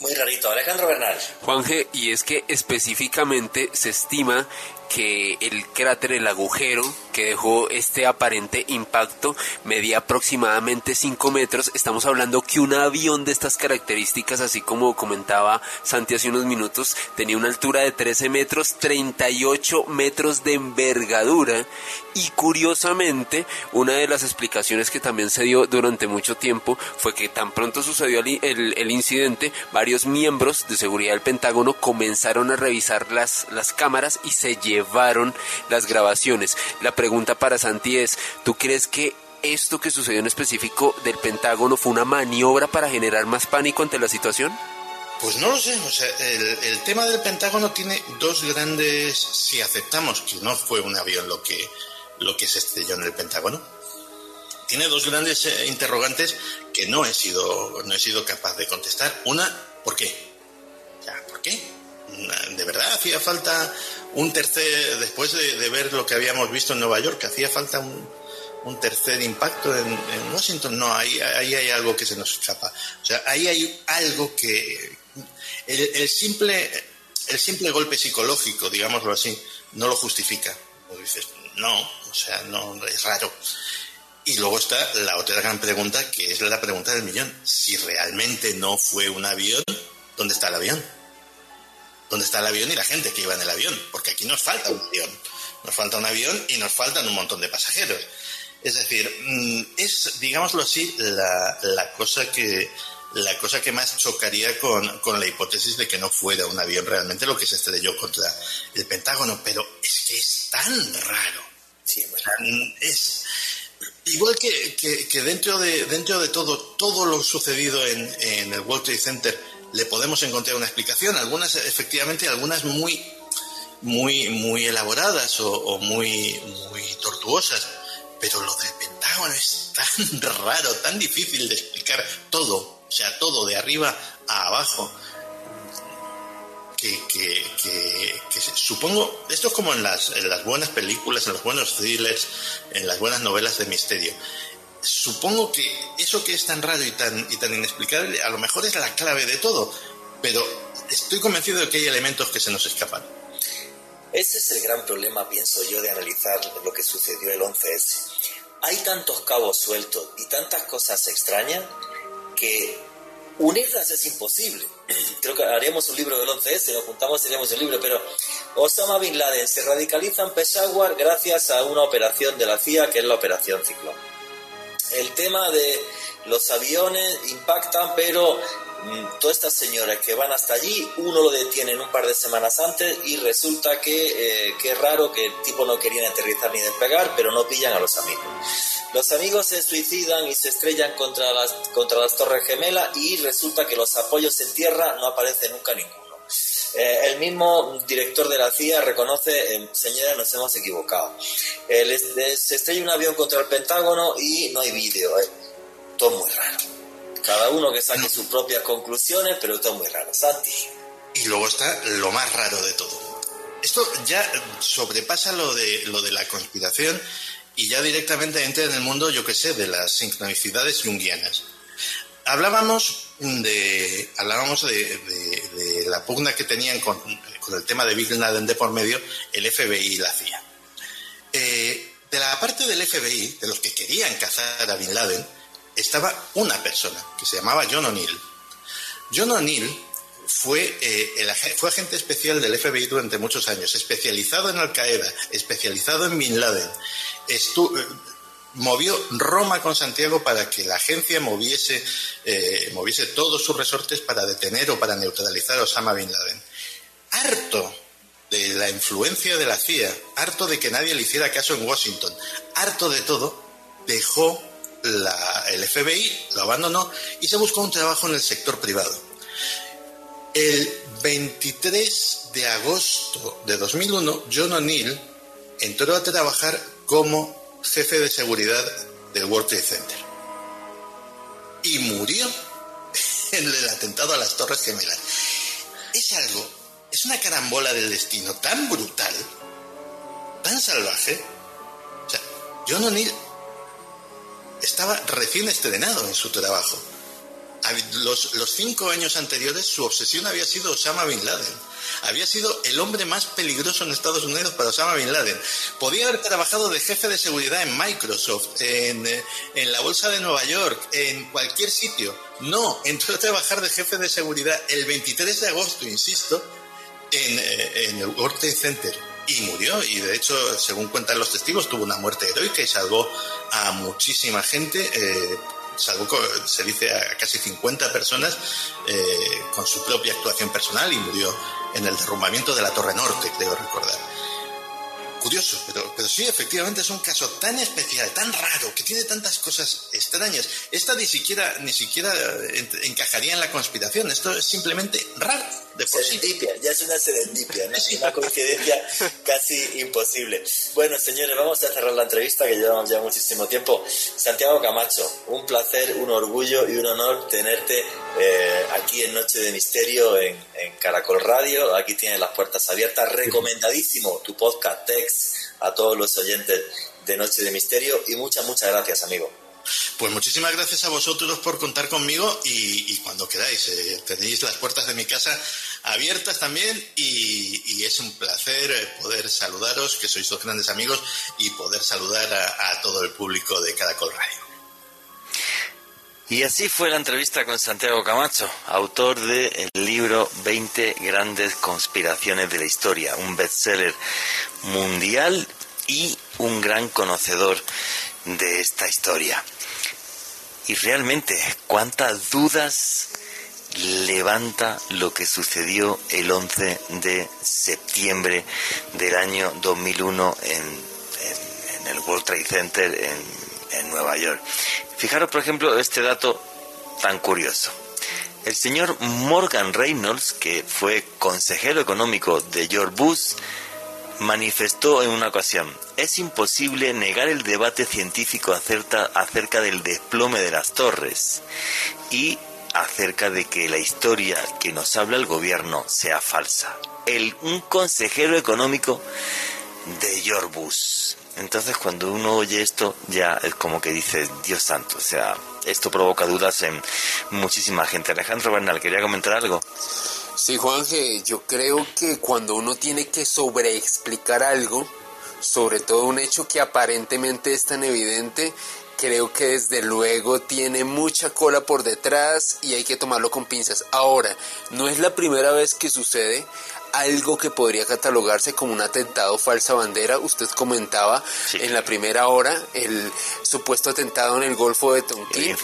Muy rarito. Alejandro Bernal. Juanje, y es que específicamente se estima que el cráter, el agujero que dejó este aparente impacto, medía aproximadamente 5 metros. Estamos hablando que un avión de estas características, así como comentaba Santi hace unos minutos, tenía una altura de 13 metros, 38 metros de envergadura. Y curiosamente, una de las explicaciones que también se dio durante mucho tiempo fue que tan pronto sucedió el incidente, varios miembros de seguridad del Pentágono comenzaron a revisar las cámaras y se llevaron las grabaciones. La pregunta para Santi es, ¿tú crees que esto que sucedió en específico del Pentágono fue una maniobra para generar más pánico ante la situación? Pues no lo sé, o sea, el tema del Pentágono tiene dos grandes, si aceptamos que no fue un avión lo que se estrelló en el Pentágono, tiene dos grandes interrogantes que no he sido capaz de contestar. Una, ¿por qué? O sea, ¿por qué? ¿De verdad hacía falta un tercer, después de ver lo que habíamos visto en Nueva York, hacía falta un tercer impacto en Washington? No, ahí hay algo que se nos escapa. O sea, ahí hay algo que... El simple golpe psicológico, digámoslo así, no lo justifica. Como dices, no, o sea, no, es raro. Y luego está la otra gran pregunta, que es la pregunta del millón. Si realmente no fue un avión, ¿dónde está el avión? ¿Dónde está el avión y la gente que iba en el avión? Porque aquí nos falta un avión. Nos falta un avión y nos faltan un montón de pasajeros. Es decir, es, digámoslo así, la cosa que más chocaría con la hipótesis de que no fuera un avión realmente lo que se estrelló contra el Pentágono. Pero es que es tan raro. Sí, es igual que dentro de todo lo sucedido en el World Trade Center le podemos encontrar una explicación. Algunas efectivamente, algunas muy elaboradas o muy tortuosas. Pero lo del Pentágono es tan raro, tan difícil de explicar todo, o sea, todo de arriba a abajo, que supongo, esto es como en las buenas películas, en los buenos thrillers, en las buenas novelas de misterio. Supongo que eso que es tan raro y tan inexplicable, a lo mejor es la clave de todo, pero estoy convencido de que hay elementos que se nos escapan. Ese es el gran problema, pienso yo, de analizar lo que sucedió el 11S. Hay tantos cabos sueltos y tantas cosas extrañas que unirlas es imposible. Creo que haríamos un libro del 11S, nos juntamos y haríamos un libro, pero Osama Bin Laden se radicaliza en Peshawar gracias a una operación de la CIA, que es la Operación Ciclón. El tema de los aviones impactan, pero todas estas señoras que van hasta allí, uno lo detienen un par de semanas antes y resulta que es raro que el tipo no quería aterrizar ni despegar, pero no pillan a los amigos. Los amigos se suicidan y se estrellan contra las Torres Gemelas y resulta que los apoyos en tierra no aparece nunca ninguno. El mismo director de la CIA reconoce, señora, nos hemos equivocado. Se estrella un avión contra el Pentágono y no hay vídeo. Todo muy raro. Cada uno que saque sus propias conclusiones, pero todo muy raro, Santi. Y luego está lo más raro de todo. Esto ya sobrepasa lo de la conspiración y ya directamente entra en el mundo, yo que sé, de las sincronicidades junguianas. Hablábamos de la pugna que tenían con el tema de Bin Laden de por medio, el FBI y la CIA. De la parte del FBI, de los que querían cazar a Bin Laden, estaba una persona que se llamaba John O'Neill. John O'Neill fue agente especial del FBI durante muchos años, especializado en Al Qaeda, especializado en Bin Laden. Movió Roma con Santiago para que la agencia moviese todos sus resortes para detener o para neutralizar a Osama Bin Laden. Harto de la influencia de la CIA, harto de que nadie le hiciera caso en Washington, harto de todo, dejó el FBI, lo abandonó y se buscó un trabajo en el sector privado. El 23 de agosto de 2001, John O'Neill entró a trabajar como jefe de seguridad del World Trade Center y murió en el atentado a las Torres Gemelas. Es una carambola del destino tan brutal, tan salvaje. O sea, John O'Neill estaba recién estrenado en su trabajo. los 5 años anteriores su obsesión había sido Osama Bin Laden. Había sido el hombre más peligroso en Estados Unidos para Osama Bin Laden. Podía haber trabajado de jefe de seguridad en Microsoft, en la Bolsa de Nueva York, en cualquier sitio. No, entró a trabajar de jefe de seguridad el 23 de agosto, insisto, en el World Trade Center. Y murió, y de hecho, según cuentan los testigos, tuvo una muerte heroica y salvó a muchísima gente, salvó, se dice, a casi 50 personas con su propia actuación personal, y murió en el derrumbamiento de la Torre Norte, creo recordar. Curioso, pero sí, efectivamente es un caso tan especial, tan raro, que tiene tantas cosas extrañas. Esta ni siquiera encajaría en la conspiración. Esto es simplemente raro de por sí. Serendipia, ya es una serendipia, ¿no? Sí. Una coincidencia casi imposible. Bueno, señores, vamos a cerrar la entrevista, que llevamos ya muchísimo tiempo. Santiago Camacho, un placer, un orgullo y un honor tenerte aquí en Noche de Misterio, en Caracol Radio. Aquí tienes las puertas abiertas. Recomendadísimo tu podcast, a todos los oyentes de Noche de Misterio, y muchas gracias, amigo. Pues muchísimas gracias a vosotros por contar conmigo, y cuando queráis, tenéis las puertas de mi casa abiertas también, y es un placer poder saludaros, que sois dos grandes amigos, y poder saludar a todo el público de Caracol Radio. Y así fue la entrevista con Santiago Camacho, autor del libro 20 grandes conspiraciones de la historia, un bestseller mundial y un gran conocedor de esta historia. Y realmente, cuántas dudas levanta lo que sucedió el 11 de septiembre del año 2001 en el World Trade Center en Nueva York. Fijaros, por ejemplo, este dato tan curioso. El señor Morgan Reynolds, que fue consejero económico de George Bush, manifestó en una ocasión: es imposible negar el debate científico acerca del desplome de las torres y acerca de que la historia que nos habla el gobierno sea falsa. Un consejero económico de George Bush. Entonces, cuando uno oye esto, ya es como que dice, Dios santo, o sea, esto provoca dudas en muchísima gente. Alejandro Bernal, ¿quería comentar algo? Sí, Juanje, yo creo que cuando uno tiene que sobreexplicar algo, sobre todo un hecho que aparentemente es tan evidente, creo que desde luego tiene mucha cola por detrás y hay que tomarlo con pinzas. Ahora, no es la primera vez que sucede algo que podría catalogarse como un atentado falsa bandera. Usted comentaba en la primera hora el supuesto atentado en el Golfo de Tonkin.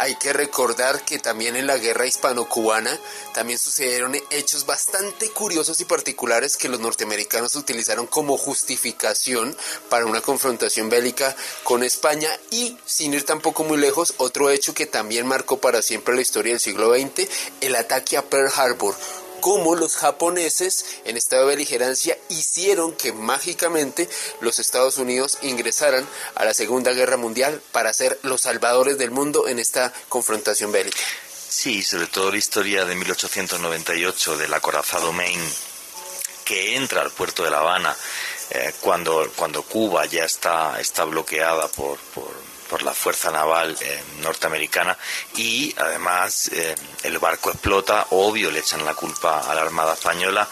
Hay que recordar que también en la guerra hispano-cubana también sucedieron hechos bastante curiosos y particulares que los norteamericanos utilizaron como justificación para una confrontación bélica con España. Y sin ir tampoco muy lejos, otro hecho que también marcó para siempre la historia del siglo XX, el ataque a Pearl Harbor. Cómo los japoneses en estado de beligerancia hicieron que mágicamente los Estados Unidos ingresaran a la Segunda Guerra Mundial para ser los salvadores del mundo en esta confrontación bélica. Sí, sobre todo la historia de 1898 del acorazado Maine, que entra al puerto de La Habana cuando Cuba ya está bloqueada por la fuerza naval norteamericana, y además el barco explota, obvio, le echan la culpa a la Armada Española.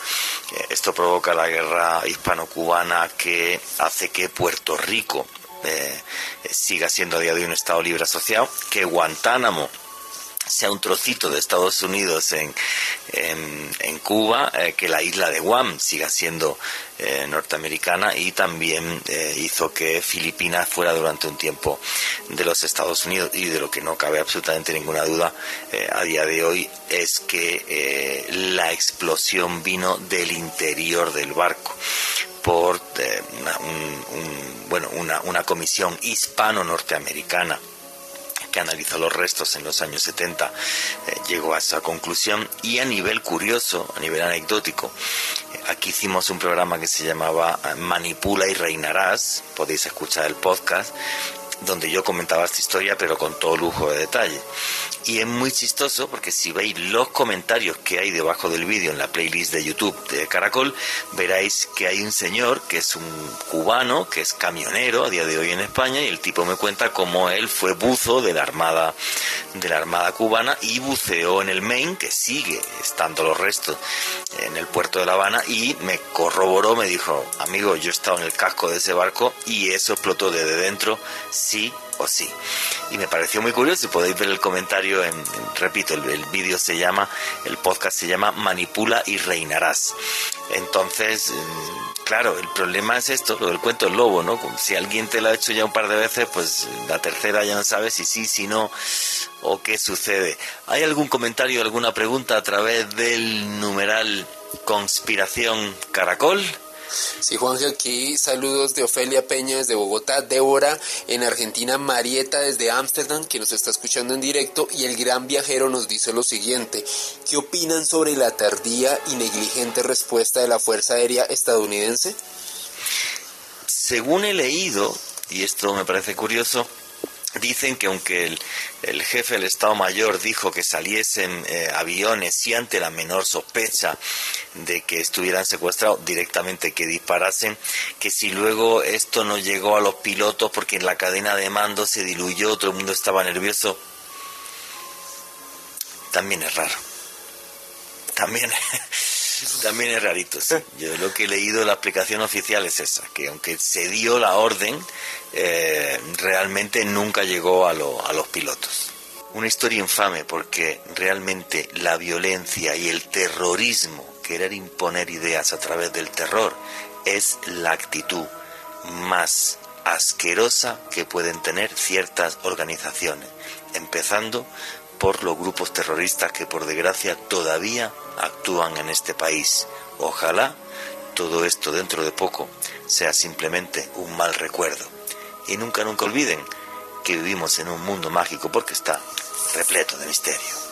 Esto provoca la guerra hispano-cubana, que hace que Puerto Rico siga siendo a día de hoy un Estado libre asociado, que Guantánamo sea un trocito de Estados Unidos en Cuba, que la isla de Guam siga siendo norteamericana, y también hizo que Filipinas fuera durante un tiempo de los Estados Unidos. Y de lo que no cabe absolutamente ninguna duda a día de hoy es que la explosión vino del interior del barco por una comisión hispano-norteamericana que analizó los restos en los años 70, llegó a esa conclusión. Y a nivel curioso, a nivel anecdótico, aquí hicimos un programa que se llamaba Manipula y Reinarás, podéis escuchar el podcast, donde yo comentaba esta historia, pero con todo lujo de detalle. Y es muy chistoso, porque si veis los comentarios que hay debajo del vídeo en la playlist de YouTube de Caracol, veréis que hay un señor que es un cubano, que es camionero a día de hoy en España, y el tipo me cuenta cómo él fue buzo de la Armada de la Armada cubana y buceó en el Maine, que sigue estando los restos en el puerto de La Habana, y me corroboró, me dijo: amigo, yo he estado en el casco de ese barco y eso explotó desde dentro, sí o sí. Y me pareció muy curioso, podéis ver el comentario, repito, el vídeo se llama, el podcast se llama Manipula y Reinarás. Entonces, claro, el problema es esto, lo del cuento del lobo, ¿no? Si alguien te lo ha hecho ya un par de veces, pues la tercera ya no sabes si sí, si no, o qué sucede. ¿Hay algún comentario, alguna pregunta a través del numeral Conspiración Caracol? Sí, Juanjo, aquí saludos de Ofelia Peña desde Bogotá, Débora en Argentina, Marieta desde Ámsterdam, que nos está escuchando en directo, y el gran viajero nos dice lo siguiente: ¿qué opinan sobre la tardía y negligente respuesta de la Fuerza Aérea estadounidense? Según he leído, y esto me parece curioso, dicen que aunque el jefe del Estado Mayor dijo que saliesen aviones y ante la menor sospecha de que estuvieran secuestrados, directamente que disparasen, que si luego esto no llegó a los pilotos porque en la cadena de mando se diluyó, todo el mundo estaba nervioso, también es raro. También es rarito, sí. Yo lo que he leído, la explicación oficial es esa, que aunque se dio la orden, realmente nunca llegó a los pilotos. Una historia infame, porque realmente la violencia y el terrorismo, querer imponer ideas a través del terror, es la actitud más asquerosa que pueden tener ciertas organizaciones, empezando por los grupos terroristas que por desgracia todavía actúan en este país. Ojalá todo esto dentro de poco sea simplemente un mal recuerdo. Y nunca olviden que vivimos en un mundo mágico porque está repleto de misterio.